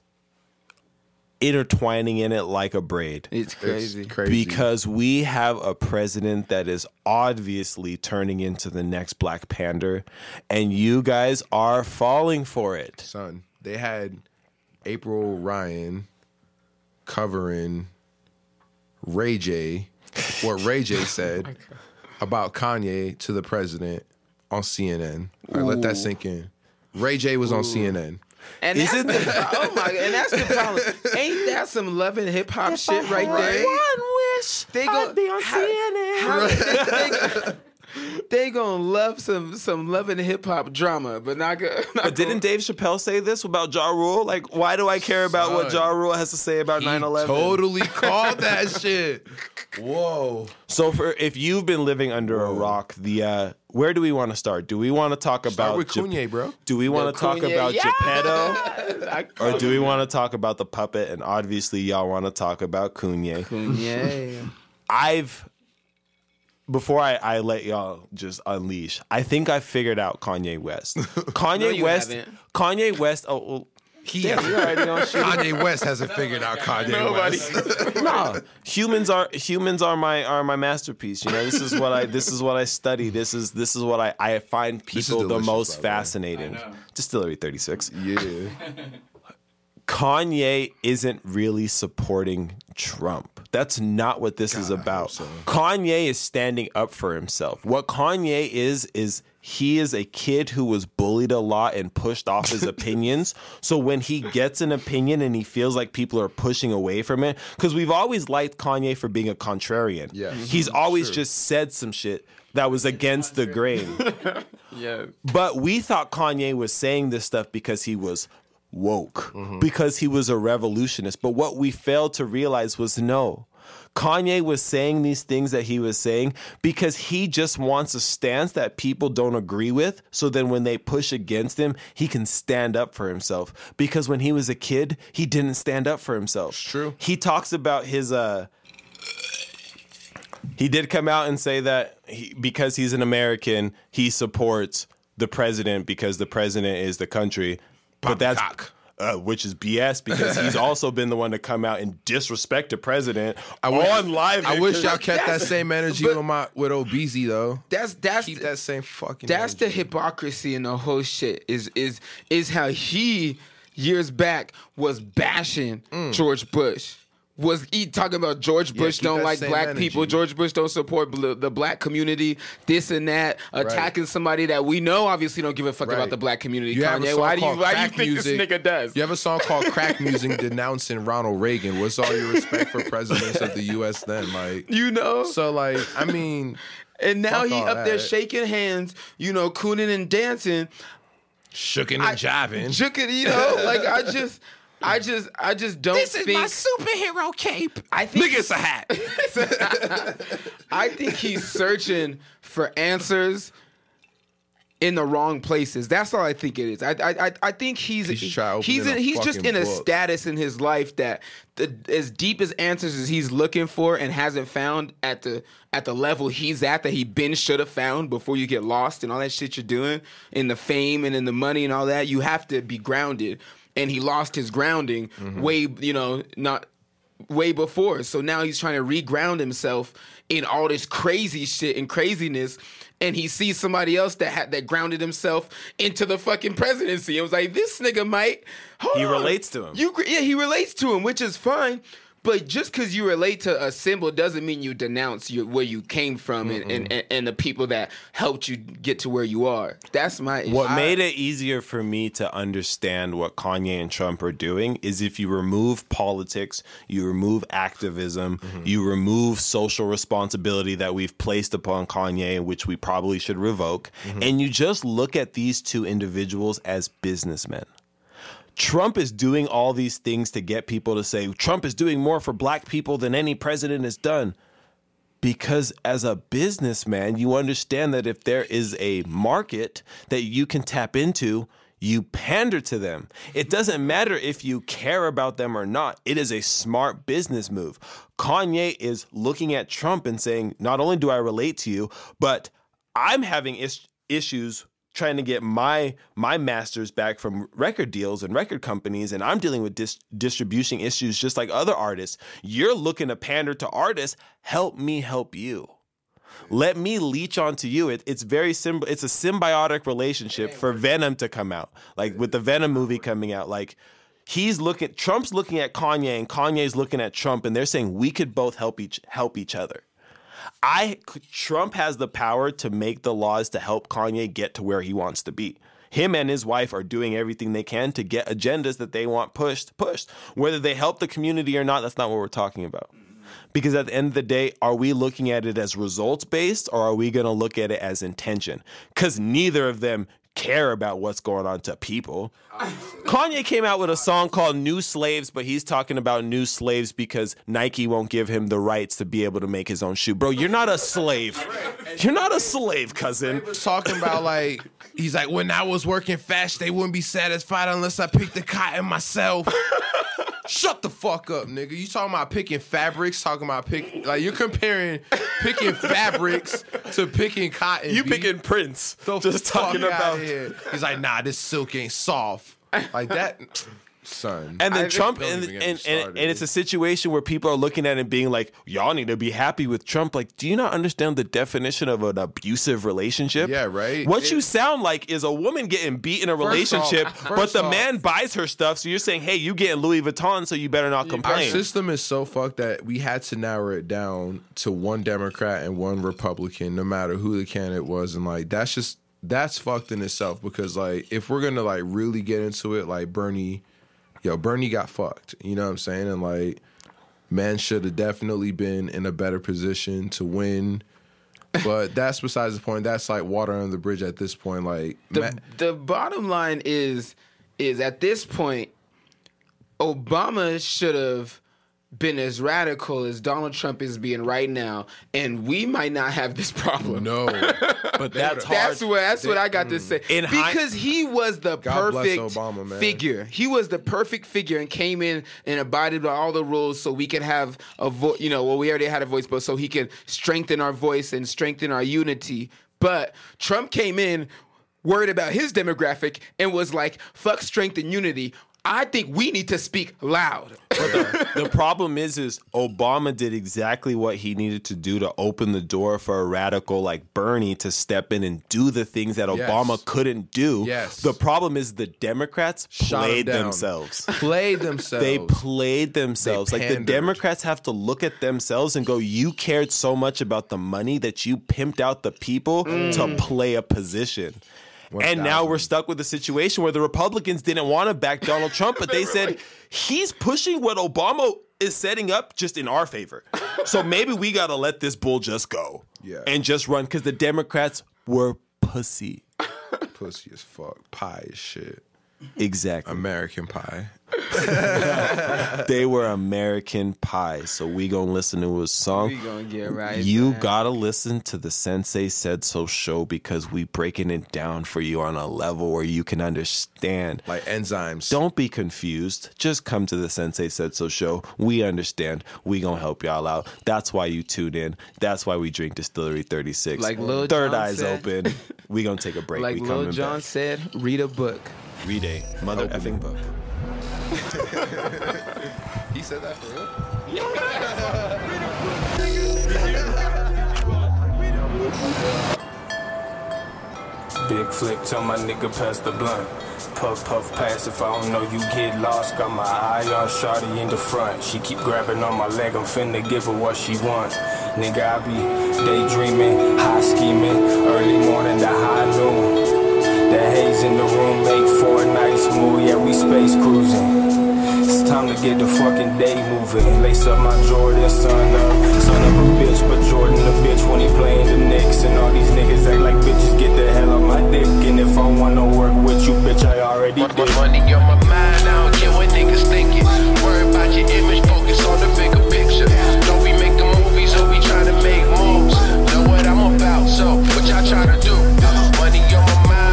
intertwining in it like a braid. It's crazy. It's crazy. Because we have a president that is obviously turning into the next Black Panther, and you guys are falling for it. Son, they had April Ryan covering Ray J, what Ray J said okay. about Kanye to the president on C N N. All right, let that sink in. Ray J was Ooh. on C N N. And that's, it the, the, oh my, and that's the problem. Ain't that some love and hip hop shit I right there? One wish they go, I'd be on how, C N N. How, how, they gonna love some some love and hip hop drama, but not. not but didn't Dave Chappelle say this about Ja Rule? Like, why do I care about Son, what Ja Rule has to say about nine eleven? Totally called that shit. Whoa. So for if you've been living under Whoa. a rock, the uh, where do we want to start? Do we want to talk start about with Jap- Kanye, bro? Do we want to talk Kanye, about yeah! Geppetto, or do we want to talk about the puppet? And obviously, y'all want to talk about Kanye. Kanye. I've. Before I, I let y'all just unleash, I think I figured out Kanye West. Kanye no, West. Haven't. Kanye West. Oh, well, he damn, has, already on Kanye West hasn't figured out Kanye Nobody. West. No, humans are humans are my are my masterpiece. You know, this is what I this is what I study. This is this is what I, I find people the most fascinating. Distillery thirty-six. Yeah. Kanye isn't really supporting Trump. That's not what this God, is about. So. Kanye is standing up for himself. What Kanye is, is he is a kid who was bullied a lot and pushed off his opinions. So when he gets an opinion and he feels like people are pushing away from it, because we've always liked Kanye for being a contrarian. Yes. Mm-hmm. He's always True. just said some shit that was against the grain. Yeah. But we thought Kanye was saying this stuff because he was woke mm-hmm. because he was a revolutionist. But what we failed to realize was no. Kanye was saying these things that he was saying because he just wants a stance that people don't agree with. So then when they push against him, he can stand up for himself. Because when he was a kid, he didn't stand up for himself. It's true. He talks about his... uh. He did come out and say that he, because he's an American, he supports the president because the president is the country. But that's... Uh, which is B S because he's also been the one to come out and disrespect the president I wish, on live. I wish y'all kept that same energy on my with Obese though. That's that's keep the, that same fucking. That's energy. The hypocrisy in the whole shit. Is is is how he years back was bashing mm. George Bush. Was he talking about George Bush yeah, don't like black energy. People, George Bush don't support bl- the black community, this and that, attacking right. somebody that we know obviously don't give a fuck right. about the black community. You Kanye, why do you, why do you think music. This nigga does? You have a song called Crack Music denouncing Ronald Reagan. What's all your respect for presidents of the U S then, like? You know? So, like, I mean... And now he up that. There shaking hands, you know, cooning and dancing. Shooking and I, jiving. Shooking, you know? Like, I just... I just, I just don't think... This is think, my superhero cape. I think... Nigga, it's a hat. I think he's searching for answers in the wrong places. That's all I think it is. I, I, I think he's... He's, he, he's, in, he's just in a book. Status in his life that the, as deep as answers as he's looking for and hasn't found at the at the level he's at that he been should have found before you get lost and all that shit you're doing in the fame and in the money and all that, you have to be grounded. And he lost his grounding mm-hmm. way, you know, not way before. So now he's trying to reground himself in all this crazy shit and craziness. And he sees somebody else that had that grounded himself into the fucking presidency. It was like, this nigga might. Hold he on. Relates to him. You, yeah, he relates to him, which is fine. But just because you relate to a symbol doesn't mean you denounce your, where you came from and, and, and, and the people that helped you get to where you are. That's my issue. What made it easier for me to understand what Kanye and Trump are doing is if you remove politics, you remove activism, mm-hmm. you remove social responsibility that we've placed upon Kanye, which we probably should revoke, mm-hmm. and you just look at these two individuals as businessmen. Trump is doing all these things to get people to say Trump is doing more for black people than any president has done. Because as a businessman, you understand that if there is a market that you can tap into, you pander to them. It doesn't matter if you care about them or not. It is a smart business move. Kanye is looking at Trump and saying, not only do I relate to you, but I'm having is- issues trying to get my my masters back from record deals and record companies, and I'm dealing with dis- distribution issues just like other artists. You're looking to pander to artists. Help me help you. Let me leech onto you. It, it's very simple. It's a symbiotic relationship for Venom to come out, like with the Venom movie coming out. Like he's looking, Trump's looking at Kanye, and Kanye's looking at Trump, and they're saying we could both help each help each other. I Trump has the power to make the laws to help Kanye get to where he wants to be. Him and his wife are doing everything they can to get agendas that they want pushed, pushed. Whether they help the community or not, that's not what we're talking about. Because at the end of the day, are we looking at it as results-based or are we going to look at it as intention? Because neither of them care about what's going on to people. Kanye came out with a song called New Slaves, but he's talking about new slaves because Nike won't give him the rights to be able to make his own shoe. Bro, you're not a slave. You're not a slave, cousin. Talking about like, he's like, when I was working fast, they wouldn't be satisfied unless I picked the cotton myself. Shut the fuck up, nigga. You talking about picking fabrics, talking about pick like you're comparing picking fabrics to picking cotton. You beat. Picking prints. So just talking about here. He's like, nah, this silk ain't soft. Like that. Son. And then I Trump, and, and, and, and it's a situation where people are looking at it being like, y'all need to be happy with Trump. Like, do you not understand the definition of an abusive relationship? Yeah, right. What it, you sound like is a woman getting beat in a relationship, off, but the off, man buys her stuff. So you're saying, hey, you getting Louis Vuitton, so you better not complain. Our system is so fucked that we had to narrow it down to one Democrat and one Republican, no matter who the candidate was. And like, that's just, that's fucked in itself because like, if we're going to like really get into it, like Bernie... Yo, Bernie got fucked, you know what I'm saying? And, like, man should have definitely been in a better position to win. But that's besides the point. That's, like, water under the bridge at this point. Like, The, man- the bottom line is is at this point, Obama should have been as radical as Donald Trump is being right now, and we might not have this problem. No, but that's hard. That's what, that's that, what I got mm. to say. In because high, he was the God perfect Obama, man. figure. He was the perfect figure and came in and abided by all the rules so we could have a voice. You know, well, we already had a voice, but so he could strengthen our voice and strengthen our unity. But Trump came in worried about his demographic and was like, fuck strength and unity. I think we need to speak loud. The, the problem is, is Obama did exactly what he needed to do to open the door for a radical like Bernie to step in and do the things that Obama yes. couldn't do. Yes. The problem is the Democrats Shot played them themselves. Played themselves. They played themselves. They like the Democrats have to look at themselves and go, you cared so much about the money that you pimped out the people mm. to play a position. one thousand And now we're stuck with a situation where the Republicans didn't want to back Donald Trump, but they, they said, like, he's pushing what Obama is setting up just in our favor. So maybe we got to let this bull just go yeah. and just run, because the Democrats were pussy. Pussy as fuck. Pie as shit. Exactly. American pie. They were American pie. So we gonna listen to a song. We gonna get right. You man. gotta listen to the Sensei Said So show, because we breaking it down for you on a level where you can understand. Like enzymes. Don't be confused. Just come to the Sensei Said So show. We understand. We gonna help y'all out. That's why you tune in. That's why we drink Distillery thirty-six. Like Lil Third John Eyes said. Open. We gonna take a break. Like we Lil John back. said, read a book. Read a mother effing book. He said that for real? Big flip, tell my nigga pass the blunt. Puff, puff, pass, if I don't know you get lost. Got my eye on shawty in the front. She keep grabbing on my leg, I'm finna give her what she wants. Nigga, I be daydreaming, high scheming. Early morning to high noon. The haze in the room make for a nice move, yeah, we space cruising. It's time to get the fucking day moving. Lace up my Jordan, son up. Son of a bitch, but Jordan a bitch when he playing the Knicks. And all these niggas act like bitches, get the hell out my dick. And if I wanna work with you, bitch, I already did. Money on my mind, I don't care what niggas thinking. Worry about your image, focus on the bigger picture. Don't we make the movies, or we try to make moves? Know what I'm about, so what y'all try to do? Money on my mind.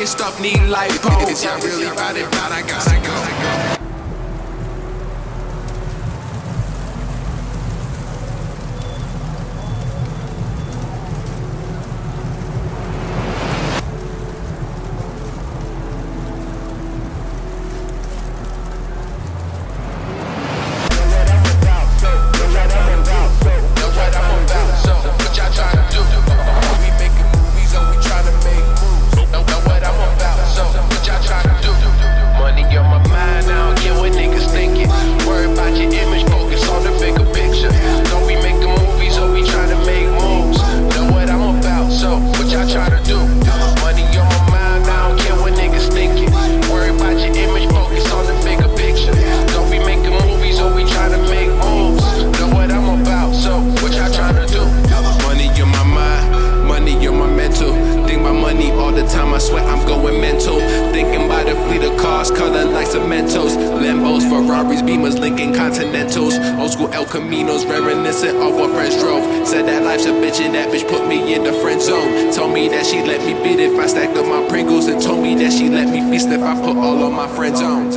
Stuff need light pole. It's not really about it, but I gotta go. Sweat, I'm going mental. Thinking about a fleet of cars, color like Cementos, Lambos. Ferraris, Beamers, Lincoln Continentals, old school El Caminos, reminiscent of what friends drove. Said that life's a bitch and that bitch put me in the friend zone. Told me that she let me beat if I stack up my Pringles, and told me that she let me feast if I put all of my friends on.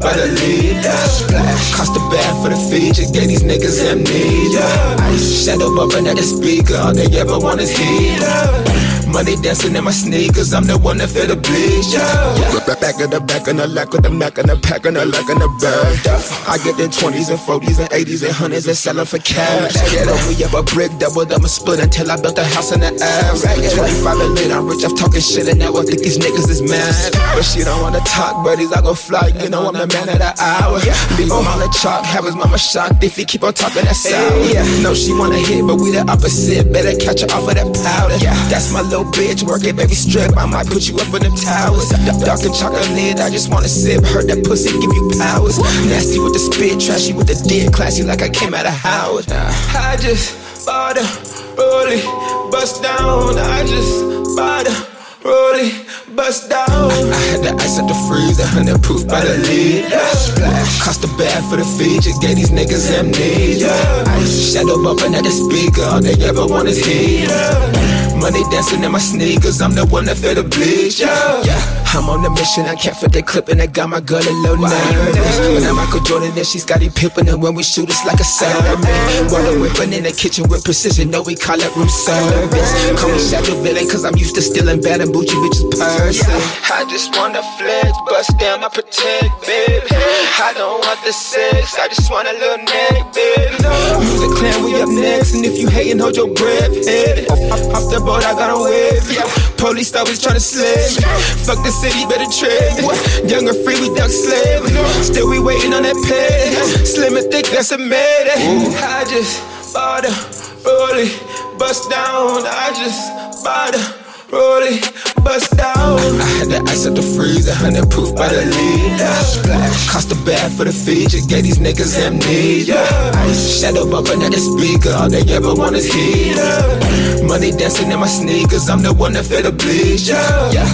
By the leader, splash. Cost a bag for the feed, just gave these niggas amnesia. Ice shadow bumping at the speaker, all they ever want is heat. Money dancing in my sneakers, I'm the one that feel the bleach. Yeah. Back of the back and the lack with the Mac and the pack and the lack and the bird. I get the twenties and forties and eighties and hundreds and sell them for cash. We have a brick doubled up and split until I built a house in the ass. twenty-five and late, I'm rich, I'm talking shit and now I think these niggas is mad. But she don't wanna talk, buddies, I go fly, you know I'm the man of the hour. Leave him on the chalk, have his mama shocked if he keep on talking that sound. No, she wanna hit, but we the opposite, better catch her off of that powder. That's my little bitch, work it, baby, strip. I might put you up in them towers. Dark and chocolate, I just wanna sip. Heard that pussy give you powers. Nasty with the spit, trashy with the dick, classy like I came out of Howard. Nah. I just bought a rollie, bust down. I just bought a rollie, bust down. I, I had the ice at the freezer, hundred proof by the liter. Splash. Cost a bag for the feed, just gave these niggas amnesia. Ice shadow bumping at the speaker, all they ever want is heat. Money dancing in my sneakers, I'm the one that feel the bleach, yeah. Yeah. I'm on a mission, I can't fit that clip and I got my girl a little nervous. When I'm Michael Jordan and she's got it pimpin', and when we shoot it's like a sermon. While I'm whippin' in the kitchen with precision, no we call it room service. Call me Shadow Villain cause I'm used to stealing bad and bougie bitches' purses. I just wanna flex, bust down, I protect, babe. I don't want the sex, I just want a little neck, babe. No. Music Clan, we up next, and if you hatin', hold your breath, head. Off the boat, I got a wave, yeah. Police always tryna slip. Fuck the city, better trip. Young and free, we duck slave. Still we waiting on that pay. Slim and thick, that's a mayday. I just bought a rollie, bust down. I just bought a rollie, bust down. I had the ice at the freezer, hundred proof by the liter. Splash. Cost a bag for the feed, just gave these niggas amnesia. Ice shadow bumping at the speaker, all they ever want is heat. Money dancing in my sneakers, I'm the one that feel the bleach, yeah, yeah.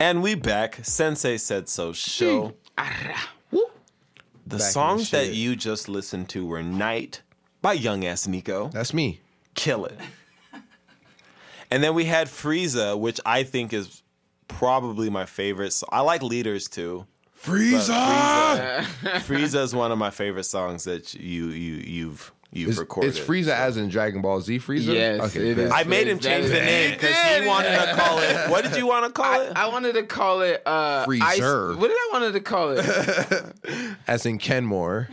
And we back, Sensei Said So Show. The back songs that you just listened to were Night by Young Ass Nico. That's me. Kill it. And then we had Frieza, which I think is probably my favorite. So I like Leaders too. Frieza! Frieza is one of my favorite songs that you you you've you've is, recorded. It's Frieza so. As in Dragon Ball Z Frieza. Yes, okay, it is. I made him change the name because he wanted to call it. What did you want to call it? I, I wanted to call it uh, Freezer. Ice, what did I wanted to call it? As in Kenmore.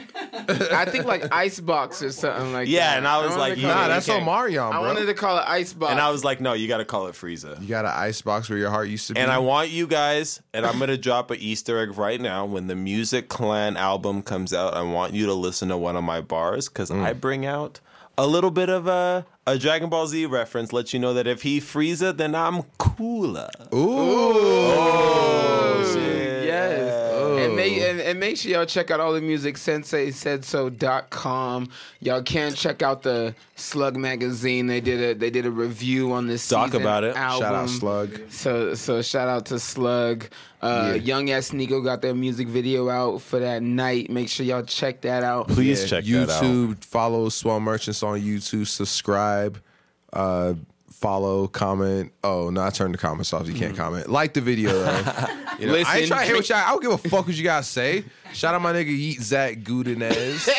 I think like Icebox or something like yeah, that. Yeah, and I was I like, nah, that's on Mario. Bro. I wanted to call it Icebox. And I was like, no, you got to call it Frieza. You got an icebox where your heart used to be. And I want you guys, and I'm going to drop an Easter egg right now. When the Music Clan album comes out, I want you to listen to one of my bars because mm. I bring out a little bit of a, a Dragon Ball Z reference. Let you know that if he Frieza, then I'm cooler. Ooh. Oh, shit. Yes. And, may, and, and make sure y'all check out all the music, sensei said so dot com. Y'all can check out the Slug magazine. They did a they did a review on this Talk season about it. Album. Shout out Slug. So so shout out to Slug. Uh, yeah. Young Ass Nico got their music video out for that Night. Make sure y'all check that out. Please yeah, check YouTube, that out. YouTube, follow Swell Merchants on YouTube, subscribe, uh, follow, comment. Oh, no, I turned the comments off. You can't mm. comment. Like the video, though. You know, listen, I ain't trying to hear what y'all... I don't give a fuck what you guys say. Shout out my nigga Yeet Zach Gudinez.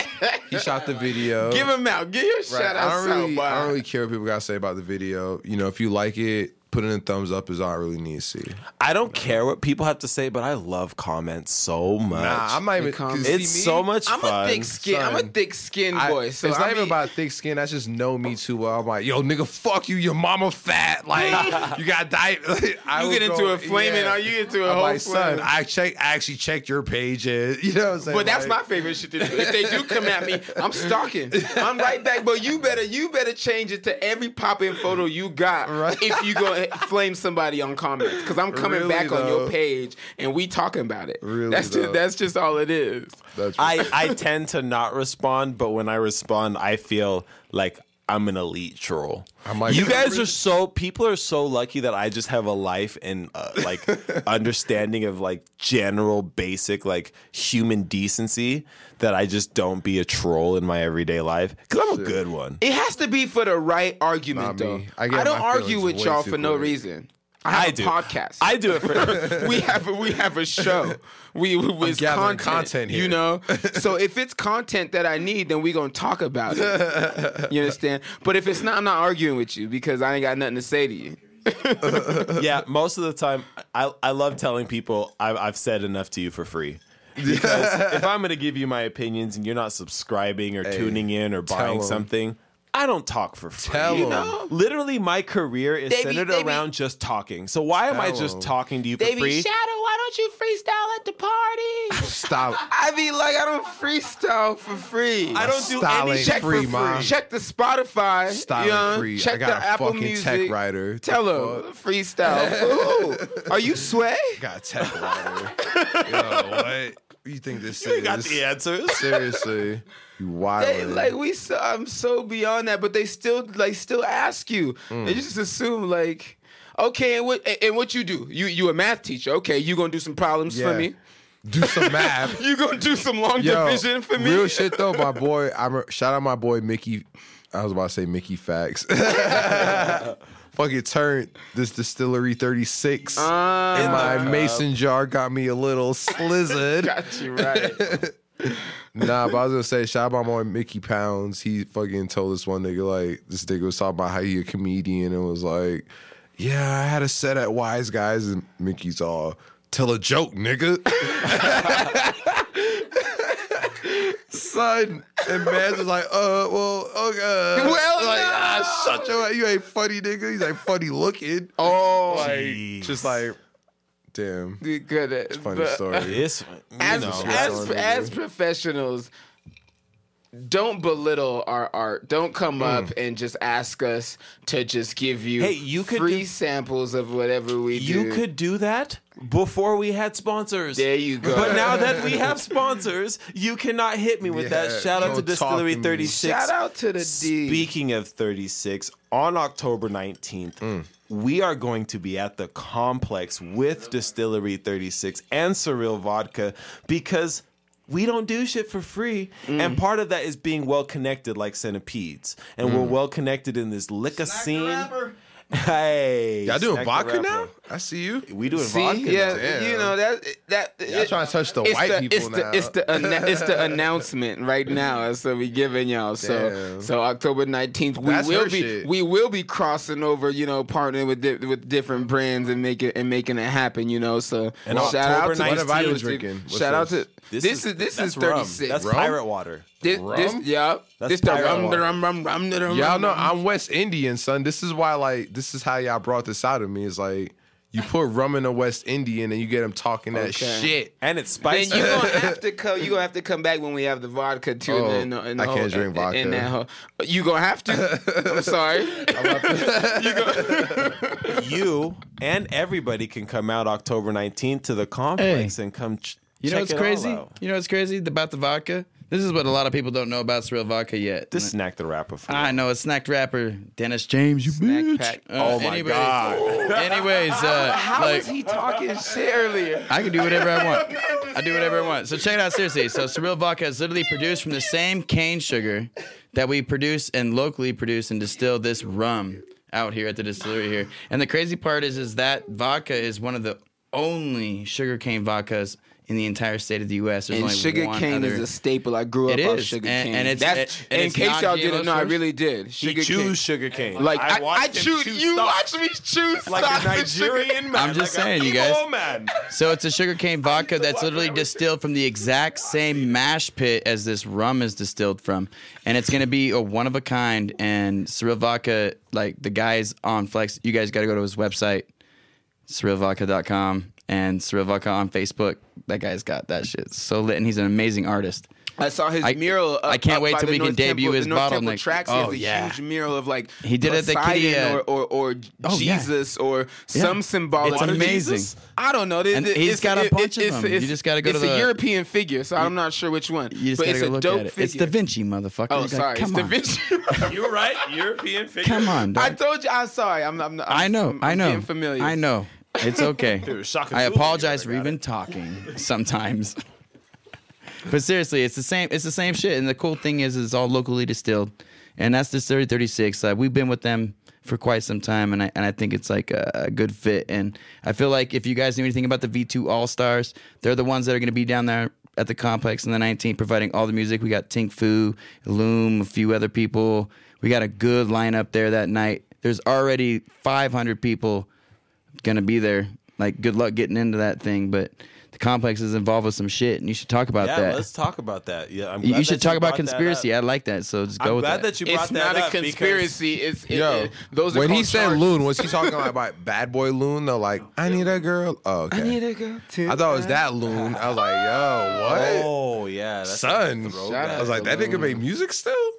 He shot the video. Give him out. Give your right. shout out. I don't, really, I don't really care what people got to say about the video. You know, if you like it, putting a thumbs up is all I really need to see. I don't no. care what people have to say, but I love comments so much. Nah, I might even comment. It's me? so much I'm fun. A thick skin. Son. I'm a thick skin boy. So it's I not mean, even about thick skin. That's just know me too well. I'm like, yo, nigga, fuck you. Your mama fat. Like, you got diet. I you get into go, a flaming yeah. or you get into a I'm whole like, son, I check. I actually checked your pages. You know what I'm saying? But that's like, my favorite shit to do. If they do come at me, I'm stalking. I'm right back. But you better, you better change it to every pop-in photo you got right. if you go. Flame somebody on comments because I'm coming really, back though. on your page and we talking about it. Really, that's just, that's just all it is. That's I, I tend to not respond, but when I respond, I feel like I'm an elite troll. I'm like, you guys really? are so people are so lucky that I just have a life and uh, like understanding of like general basic like human decency that I just don't be a troll in my everyday life because I'm a Shit. good one. It has to be for the right argument Not though. I, I don't argue with y'all for cool. no reason. I have I a do. podcast. I do it for we have a, we have a show. We with content, content here. You know. So if it's content that I need, then we gonna talk about it. You understand? But if it's not, I'm not arguing with you because I ain't got nothing to say to you. Yeah, most of the time, I I love telling people I've, I've said enough to you for free. Because if I'm gonna give you my opinions and you're not subscribing or hey, tuning in or buying something. I don't talk for free. Tell you know? Literally, my career is they centered be, around be, just talking. So why am I just em. talking to you for they free? Be, Shadow, why don't you freestyle at the party? Stop. I be like, I don't freestyle for free. I don't do Style any check free, for free. Mom. Check the Spotify. Style you know? free. Check I got the a Apple fucking Music. Tech writer. Tell them freestyle. Ooh, are you Sway? Got a tech writer. Yo, what? You think this you is? You got the answers. Seriously. You wild. They, like we, so, I'm so beyond that, but they still like still ask you. Mm. They just assume like, okay, and what and what you do? You you a math teacher? Okay, you gonna do some problems yeah. for me? Do some math. You gonna do some long Yo, division for me? Real shit though, my boy. I'm shout out my boy Mickey. I was about to say Mickey Facts. Fucking turned this distillery thirty-six uh, in my mason jar. Got me a little slizzard. Got you right. Nah, but I was gonna say, shout out my boy Mickey Pounds. He fucking told this one nigga, like, this nigga was talking about how he a comedian and was like, yeah, I had a set at Wise Guys, and Mickey's all, tell a joke, nigga. Son, and man's like, uh, well, okay. Well, like, no. ah, shut your, you ain't funny, nigga. He's like, funny looking. Oh, like, just like. Damn. Good at, it's a funny but, story. It's, as as, as professionals, don't belittle our art. Don't come mm. up and just ask us to just give you, hey, you free do, samples of whatever we you do. You could do that before we had sponsors. There you go. But now that we have sponsors, you cannot hit me with yeah, that. Shout out to Distillery thirty-six. Me. Shout out to the D. Speaking of thirty-six, on October nineteenth, mm. we are going to be at the complex with Distillery thirty-six and Surreal Vodka because we don't do shit for free. Mm. And part of that is being well-connected like centipedes. And mm. we're well-connected in this liquor Snack scene. Hey, y'all doing vodka now? I see you. We doing see? vodka. Yeah, now. you know that that. Y'all it, trying to touch the white the, people it's now. The, it's the anna- it's the announcement right now. So we giving y'all. So Damn. so October nineteenth we That's will be shit. we will be crossing over. You know, partnering with di- with different brands and making and making it happen. You know, so and well, shout out to what have I been drinking? What's shout this? out to. This, this is this is thirty-six. That's rum? pirate water. This, rum? this yeah. That's this the rum, rum, rum, rum, rum. Y'all know I'm West Indian, son. This is why, like, this is how y'all brought this out of me. It's like you put rum in a West Indian and you get them talking that okay. shit, and it's spicy. Then you gonna have to come. You gonna have to come back when we have the vodka too. Oh, in the, in the I whole, can't drink vodka. In that whole, you gonna have to. I'm sorry. I'm up to. you, gonna... you and everybody can come out October nineteenth to the complex hey. and come. Ch- You know what's crazy? You know what's crazy about the vodka? This is what a lot of people don't know about Surreal Vodka yet. This Snack the Rapper. For I know, it's Snack the Rapper. Dennis James, you Snack bitch. Pack. Uh, oh, my anyways, God. Anyways. Uh, How like, was he talking shit earlier? I can do whatever I want. I do whatever I want. So check it out, seriously. So Surreal Vodka is literally produced from the same cane sugar that we produce and locally produce and distill this rum out here at the distillery here. And the crazy part is, is that vodka is one of the only sugarcane vodkas in the entire state of the U S. There's and only sugar one cane other. Is a staple. I grew up it on is. sugar and, cane. And it's, That's, it, and in case y'all didn't know, I really did. Sugar he chews cane. sugar cane. Like I, I, I chew. You watch me chew like a Nigerian man. I'm just like saying, you guys. Man. So it's a sugar cane vodka that's literally distilled from the exact same mash pit as this rum is distilled from, and it's gonna be a one of a kind. And Surreal Vodka, like the guys on Flex, you guys got to go to his website, surreal vodka dot com. And Surreal Vodka on Facebook, that guy's got that shit so lit, and he's an amazing artist. I saw his I, mural. Up, I can't wait till we North can debut Temple, his bottle next. Tracks. Oh he has yeah, a huge mural of like he did it at the Kidia or or, or oh, Jesus yeah. or some yeah. symbolic. It's amazing. Jesus? I don't know. It, and it, he's got a bunch it, of them. You just got to go to the. It's a European figure, so I'm not sure which one. You just got to go look at it. Figure. It's Da Vinci, motherfucker. Oh, sorry, it's Da Vinci. You're right. European figure. Come on, I told you. I'm sorry. I'm. I know. I know. I know. It's okay. Dude, I apologize for even talking sometimes. But seriously, it's the same. It's the same shit. And the cool thing is, it's all locally distilled, and that's this thirty thirty-six. Like, we've been with them for quite some time, and I and I think it's like a, a good fit. And I feel like if you guys knew anything about the V two All Stars, they're the ones that are going to be down there at the complex on the nineteenth, providing all the music. We got Tink Fu, Loom, a few other people. We got a good lineup there that night. There's already five hundred people going to be there. Like, good luck getting into that thing, but the complex is involved with some shit, and you should talk about yeah, that. Yeah, let's talk about that. Yeah, I'm glad you should talk you about conspiracy. I like that, so just I'm go with that. I'm glad that you brought it's that up. It's not a conspiracy. It's it, yo, it, those are when he said charges. Loon, was he talking about bad boy Loon? They're like, I need a girl. Oh, okay. I need a girl too. I thought it was that Loon. I was like, yo, what? Oh, yeah. That's son. I was like, that nigga made music still?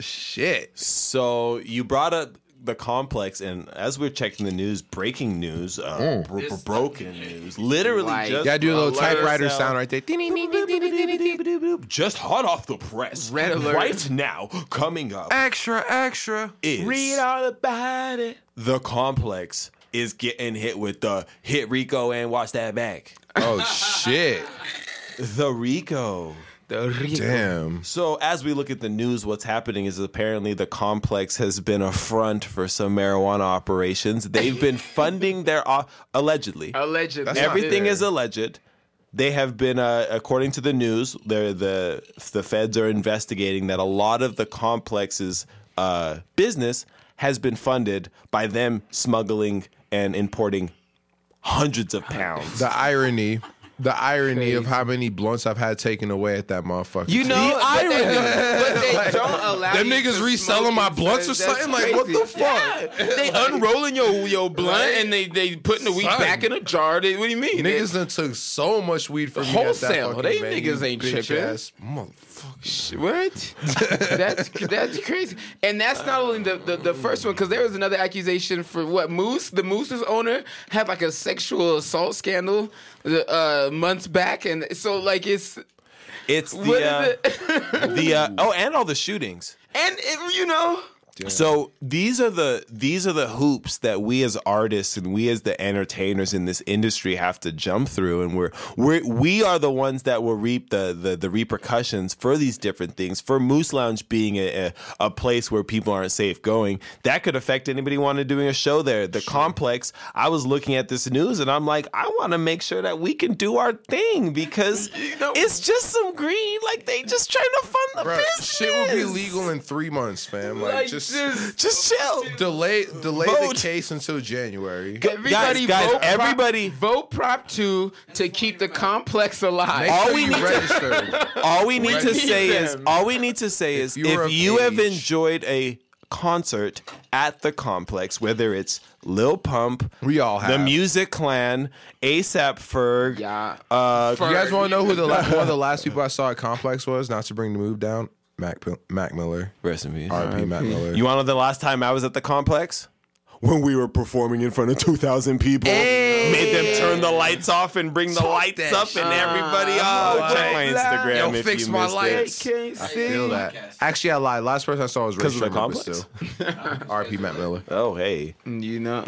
Shit. So you brought up the complex, and as we're checking the news, breaking news, uh, mm. bro- broken news, literally like, just gotta do a little typewriter sound right there. Just hot off the press, red alert. Right now, coming up, extra, extra, is read all about it. The complex is getting hit with the hit Rico and watch that back. Oh shit, the Rico. Damn. So as we look at the news, what's happening is apparently the complex has been a front for some marijuana operations. They've been funding their op- allegedly. Allegedly, that's everything is alleged. They have been, uh, according to the news, the the feds are investigating that a lot of the complex's uh, business has been funded by them smuggling and importing hundreds of pounds. The irony. The irony crazy. Of how many blunts I've had taken away at that motherfucker. You know, the irony. But they, but they don't allow them niggas reselling my blunts or something. Crazy. Like, what the fuck? Yeah. They unrolling your your blunt right. and they they putting the weed son. Back in a jar. They, what do you mean? Niggas they, done took so much weed from wholesale. Me at that they venue. Niggas ain't tripping. Ass motherfucker. What? that's that's crazy. And that's not only the the, the first one, because there was another accusation for what Moose, the Moose's owner, had like a sexual assault scandal. Uh, months back, and so like it's it's the uh, it? the uh, oh, and all the shootings, and it, you know. Damn. So these are the these are the hoops that we as artists and we as the entertainers in this industry have to jump through, and we're we we are the ones that will reap the, the, the repercussions for these different things. For Moose Lounge being a, a, a place where people aren't safe going, that could affect anybody wanting to doing a show there. The sure. complex. I was looking at this news and I'm like, I want to make sure that we can do our thing because you know, it's just some green. Like they just trying to fund the bro, business. Shit will be legal in three months, fam. Like, like just. Just, just chill. Delay, delay vote. The case until January. Everybody, guys, guys, vote, everybody, prop, vote Prop Two to keep the complex alive. All we, need to, all we need to say them. is, all we need to say is, if, if you age. have enjoyed a concert at the complex, whether it's Lil Pump, we all have the Music Clan, ASAP Ferg. Yeah. Uh, Ferg. You guys want to know who the last, one of the last people I saw at complex was? Not to bring the mood down. Mac Mac Miller. Rest in peace. R I P Mac Miller. You want to know the last time I was at the complex? When we were performing in front of two thousand people. Hey. Made them turn the lights off and bring the Talk lights up shit. And everybody oh, oh, check my Instagram Yo, if fix you my missed it. I feel that. Actually, I lied. Last person I saw was Ray Sherman, but still. R I P Mac Miller. Oh, hey. You know.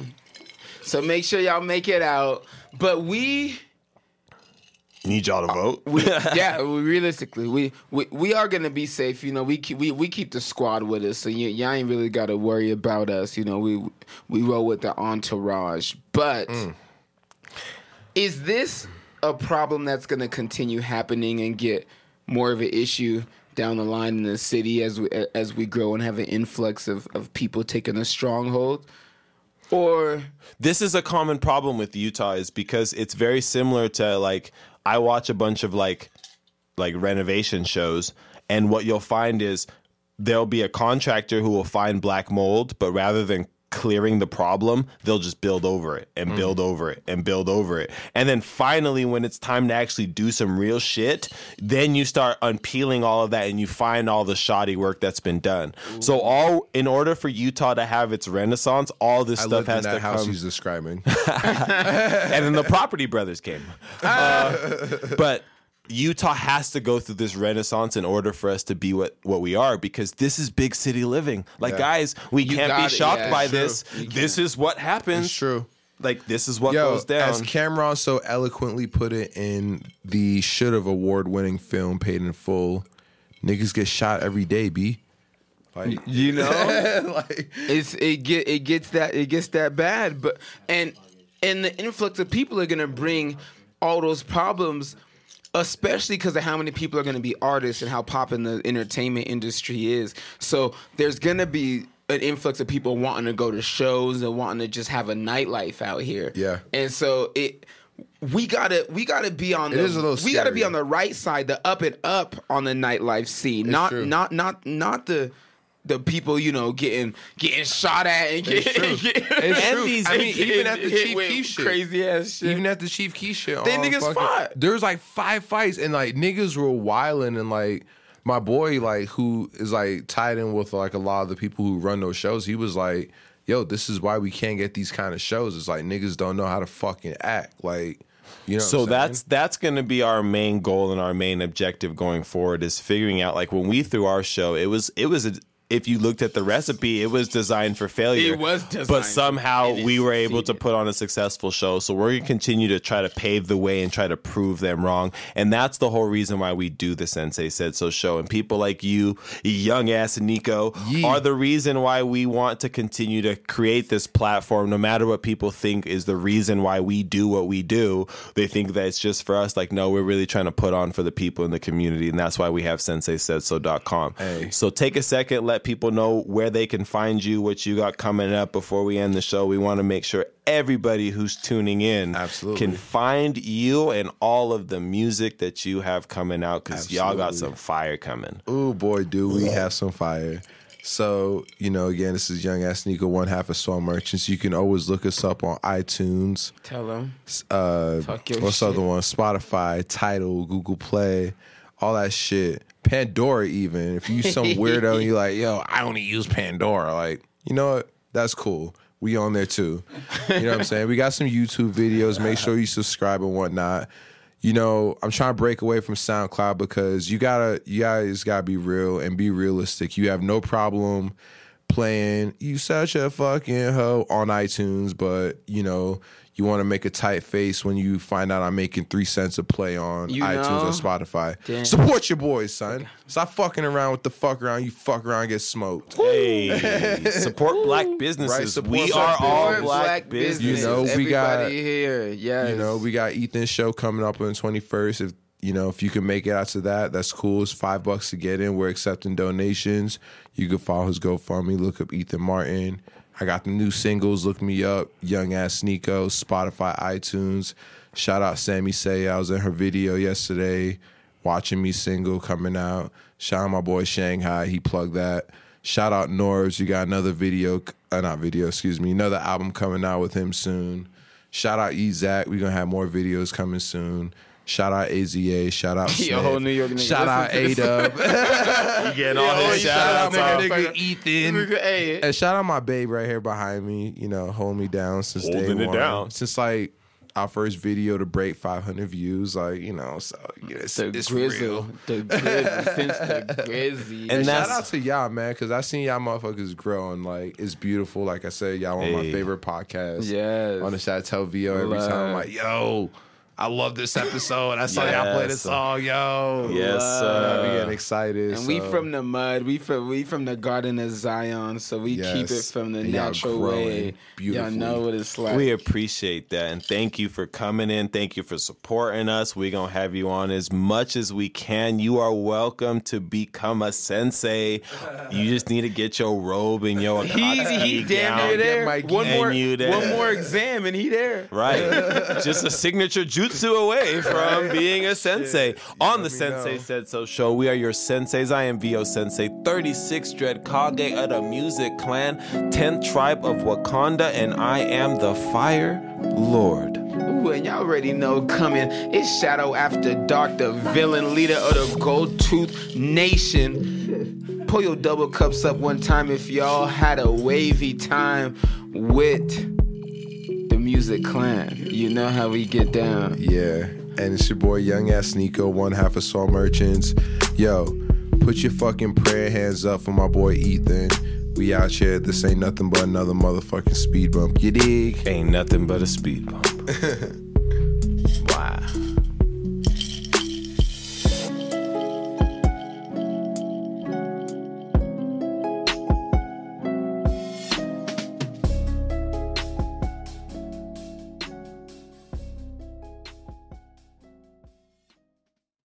So make sure y'all make it out. But we... need y'all to vote. Uh, we, yeah, we, realistically, we, we we are gonna be safe. You know, we keep, we we keep the squad with us, so you, y'all ain't really gotta worry about us. You know, we we roll with the entourage. But mm. is this a problem that's going to continue happening and get more of an issue down the line in the city as we as we grow and have an influx of, of people taking a stronghold? Or this is a common problem with Utah, is because it's very similar to, like, I watch a bunch of like like renovation shows, and what you'll find is there'll be a contractor who will find black mold, but rather than clearing the problem, they'll just build over it and build mm. over it and build over it. And then finally, when it's time to actually do some real shit, then you start unpeeling all of that and you find all the shoddy work that's been done. Ooh. So all in order for Utah to have its renaissance, all this I stuff has in that to house come. He's describing, and then the Property Brothers came. Uh, but Utah has to go through this renaissance in order for us to be what, what we are, because this is big city living. Like, yeah. guys, we you can't be shocked yeah, by true. this. This is what happens. It's true. Like, this is what Yo, goes down. As Cameron so eloquently put it in the should have award-winning film Paid in Full, niggas get shot every day, B. Like, you know? Like, it's it get it gets that it gets that bad. But and and the influx of people are gonna bring all those problems, especially because of how many people are going to be artists and how poppin' the entertainment industry is. So there's going to be an influx of people wanting to go to shows and wanting to just have a nightlife out here. Yeah. And so it we gotta we gotta be on it the is a little we scary. gotta be on the right side, the up and up on the nightlife scene. It's not true. not not not the the people, you know, getting getting shot at and getting it's true. It's and true. These, I mean, even at the Chief Keef shit, crazy ass shit. Even at the Chief Keef shit, they niggas fucking, fought. There was like five fights, and like niggas were wilding, and like my boy, like who is like tied in with like a lot of the people who run those shows. He was like, "Yo, this is why we can't get these kind of shows. It's like niggas don't know how to fucking act." Like, you know, so that's that's going to be our main goal and our main objective going forward, is figuring out, like, when we threw our show, it was it was a. If you looked at the recipe, it was designed for failure. It was designed. But somehow we were able to put on a successful show. So we're going to continue to try to pave the way and try to prove them wrong. And that's the whole reason why we do the Sensei Said So show. And people like you, young ass Nico, yeah. are the reason why we want to continue to create this platform. No matter what people think is the reason why we do what we do, they think that it's just for us. Like, no, we're really trying to put on for the people in the community. And that's why we have sensei said so dot com. Hey. So take a second, let people know where they can find you, what you got coming up before we end the show. We want to make sure everybody who's tuning in Absolutely. can find you and all of the music that you have coming out, because y'all got some fire coming. Oh boy, do we yeah. have some fire. So, you know, again, this is Young Ass Nico, one half of Swell Merchants. You can always look us up on iTunes. Tell them. Uh, what's the other one? Spotify, Tidal, Google Play, all that shit. Pandora, even if you some weirdo and you're like, yo, I only use Pandora, like, you know what, that's cool, we on there too, you know what I'm saying. We got some YouTube videos, make sure you subscribe and whatnot. You know, I'm trying to break away from SoundCloud, because you gotta you guys gotta be real and be realistic. You have no problem playing "You Such a Fucking Hoe" on iTunes, but you know, you want to make a tight face when you find out I'm making three cents a play on you iTunes know? or Spotify. Damn. Support your boys, son. Stop fucking around with the fuck around. You fuck around and get smoked. Hey, support black businesses. Right? Support we are all black, black businesses. businesses. You know, we Everybody got here. Yes. You know, we got Ethan's show coming up on the twenty-first. If you know, if you can make it out to that, that's cool. It's five bucks to get in. We're accepting donations. You can follow his GoFundMe. Look up Ethan Martin. I got the new singles. Look me up, Young Ass Nico, Spotify, iTunes. Shout out Sammy Say. I was in her video yesterday, watching me single coming out. Shout out my boy Shanghai. He plugged that. Shout out Norvs. You got another video, uh, not video, excuse me, another album coming out with him soon. Shout out E-Zach. We're going to have more videos coming soon. Shout out A Z A. Shout out Yo, New York nigga. Shout out A-Dub. You getting all this. Shout out my nigga Ethan. Hey. And shout out my babe right here behind me. You know, holding me down since Holding day one. Holding it down. Since like our first video to break five hundred views. Like, you know, so yeah, it's, the it's grizzle. real. The grizzle. Since the grizzly. And, and shout out to y'all, man, because I seen y'all motherfuckers grow, and like, it's beautiful. Like I said, y'all on hey. my favorite podcast. Yes. On the Chateau Vio every Love. time. I'm like, yo. I love this episode. I saw yes. y'all play this song, yo. Yes, sir. I'm getting excited. And so. we from the mud. We from we from the Garden of Zion, so we yes. keep it from the and natural way. Y'all know what it's like. We appreciate that, and thank you for coming in. Thank you for supporting us. We're going to have you on as much as we can. You are welcome to become a sensei. You just need to get your robe and your Akatsuki he, he down. Damn near there. One more, there. One more exam, and he there. Right. Just a signature juice. Away from being a sensei. On the Sensei know. Said So Show, we are your senseis. I am Vio Sensei, thirty-six Dread Kage of the Music Clan, tenth Tribe of Wakanda, and I am the Fire Lord. Ooh, and y'all already know coming. It's Shadow After Dark, the villain leader of the Gold Tooth Nation. Pull your double cups up one time if y'all had a wavy time with Music Clan. You know how we get down. Yeah. And it's your boy Young Ass Nico, one half of Swell Merchants. Yo, put your fucking prayer hands up for my boy Ethan. We out here. This ain't nothing but another motherfucking speed bump. You dig? Ain't nothing but a speed bump.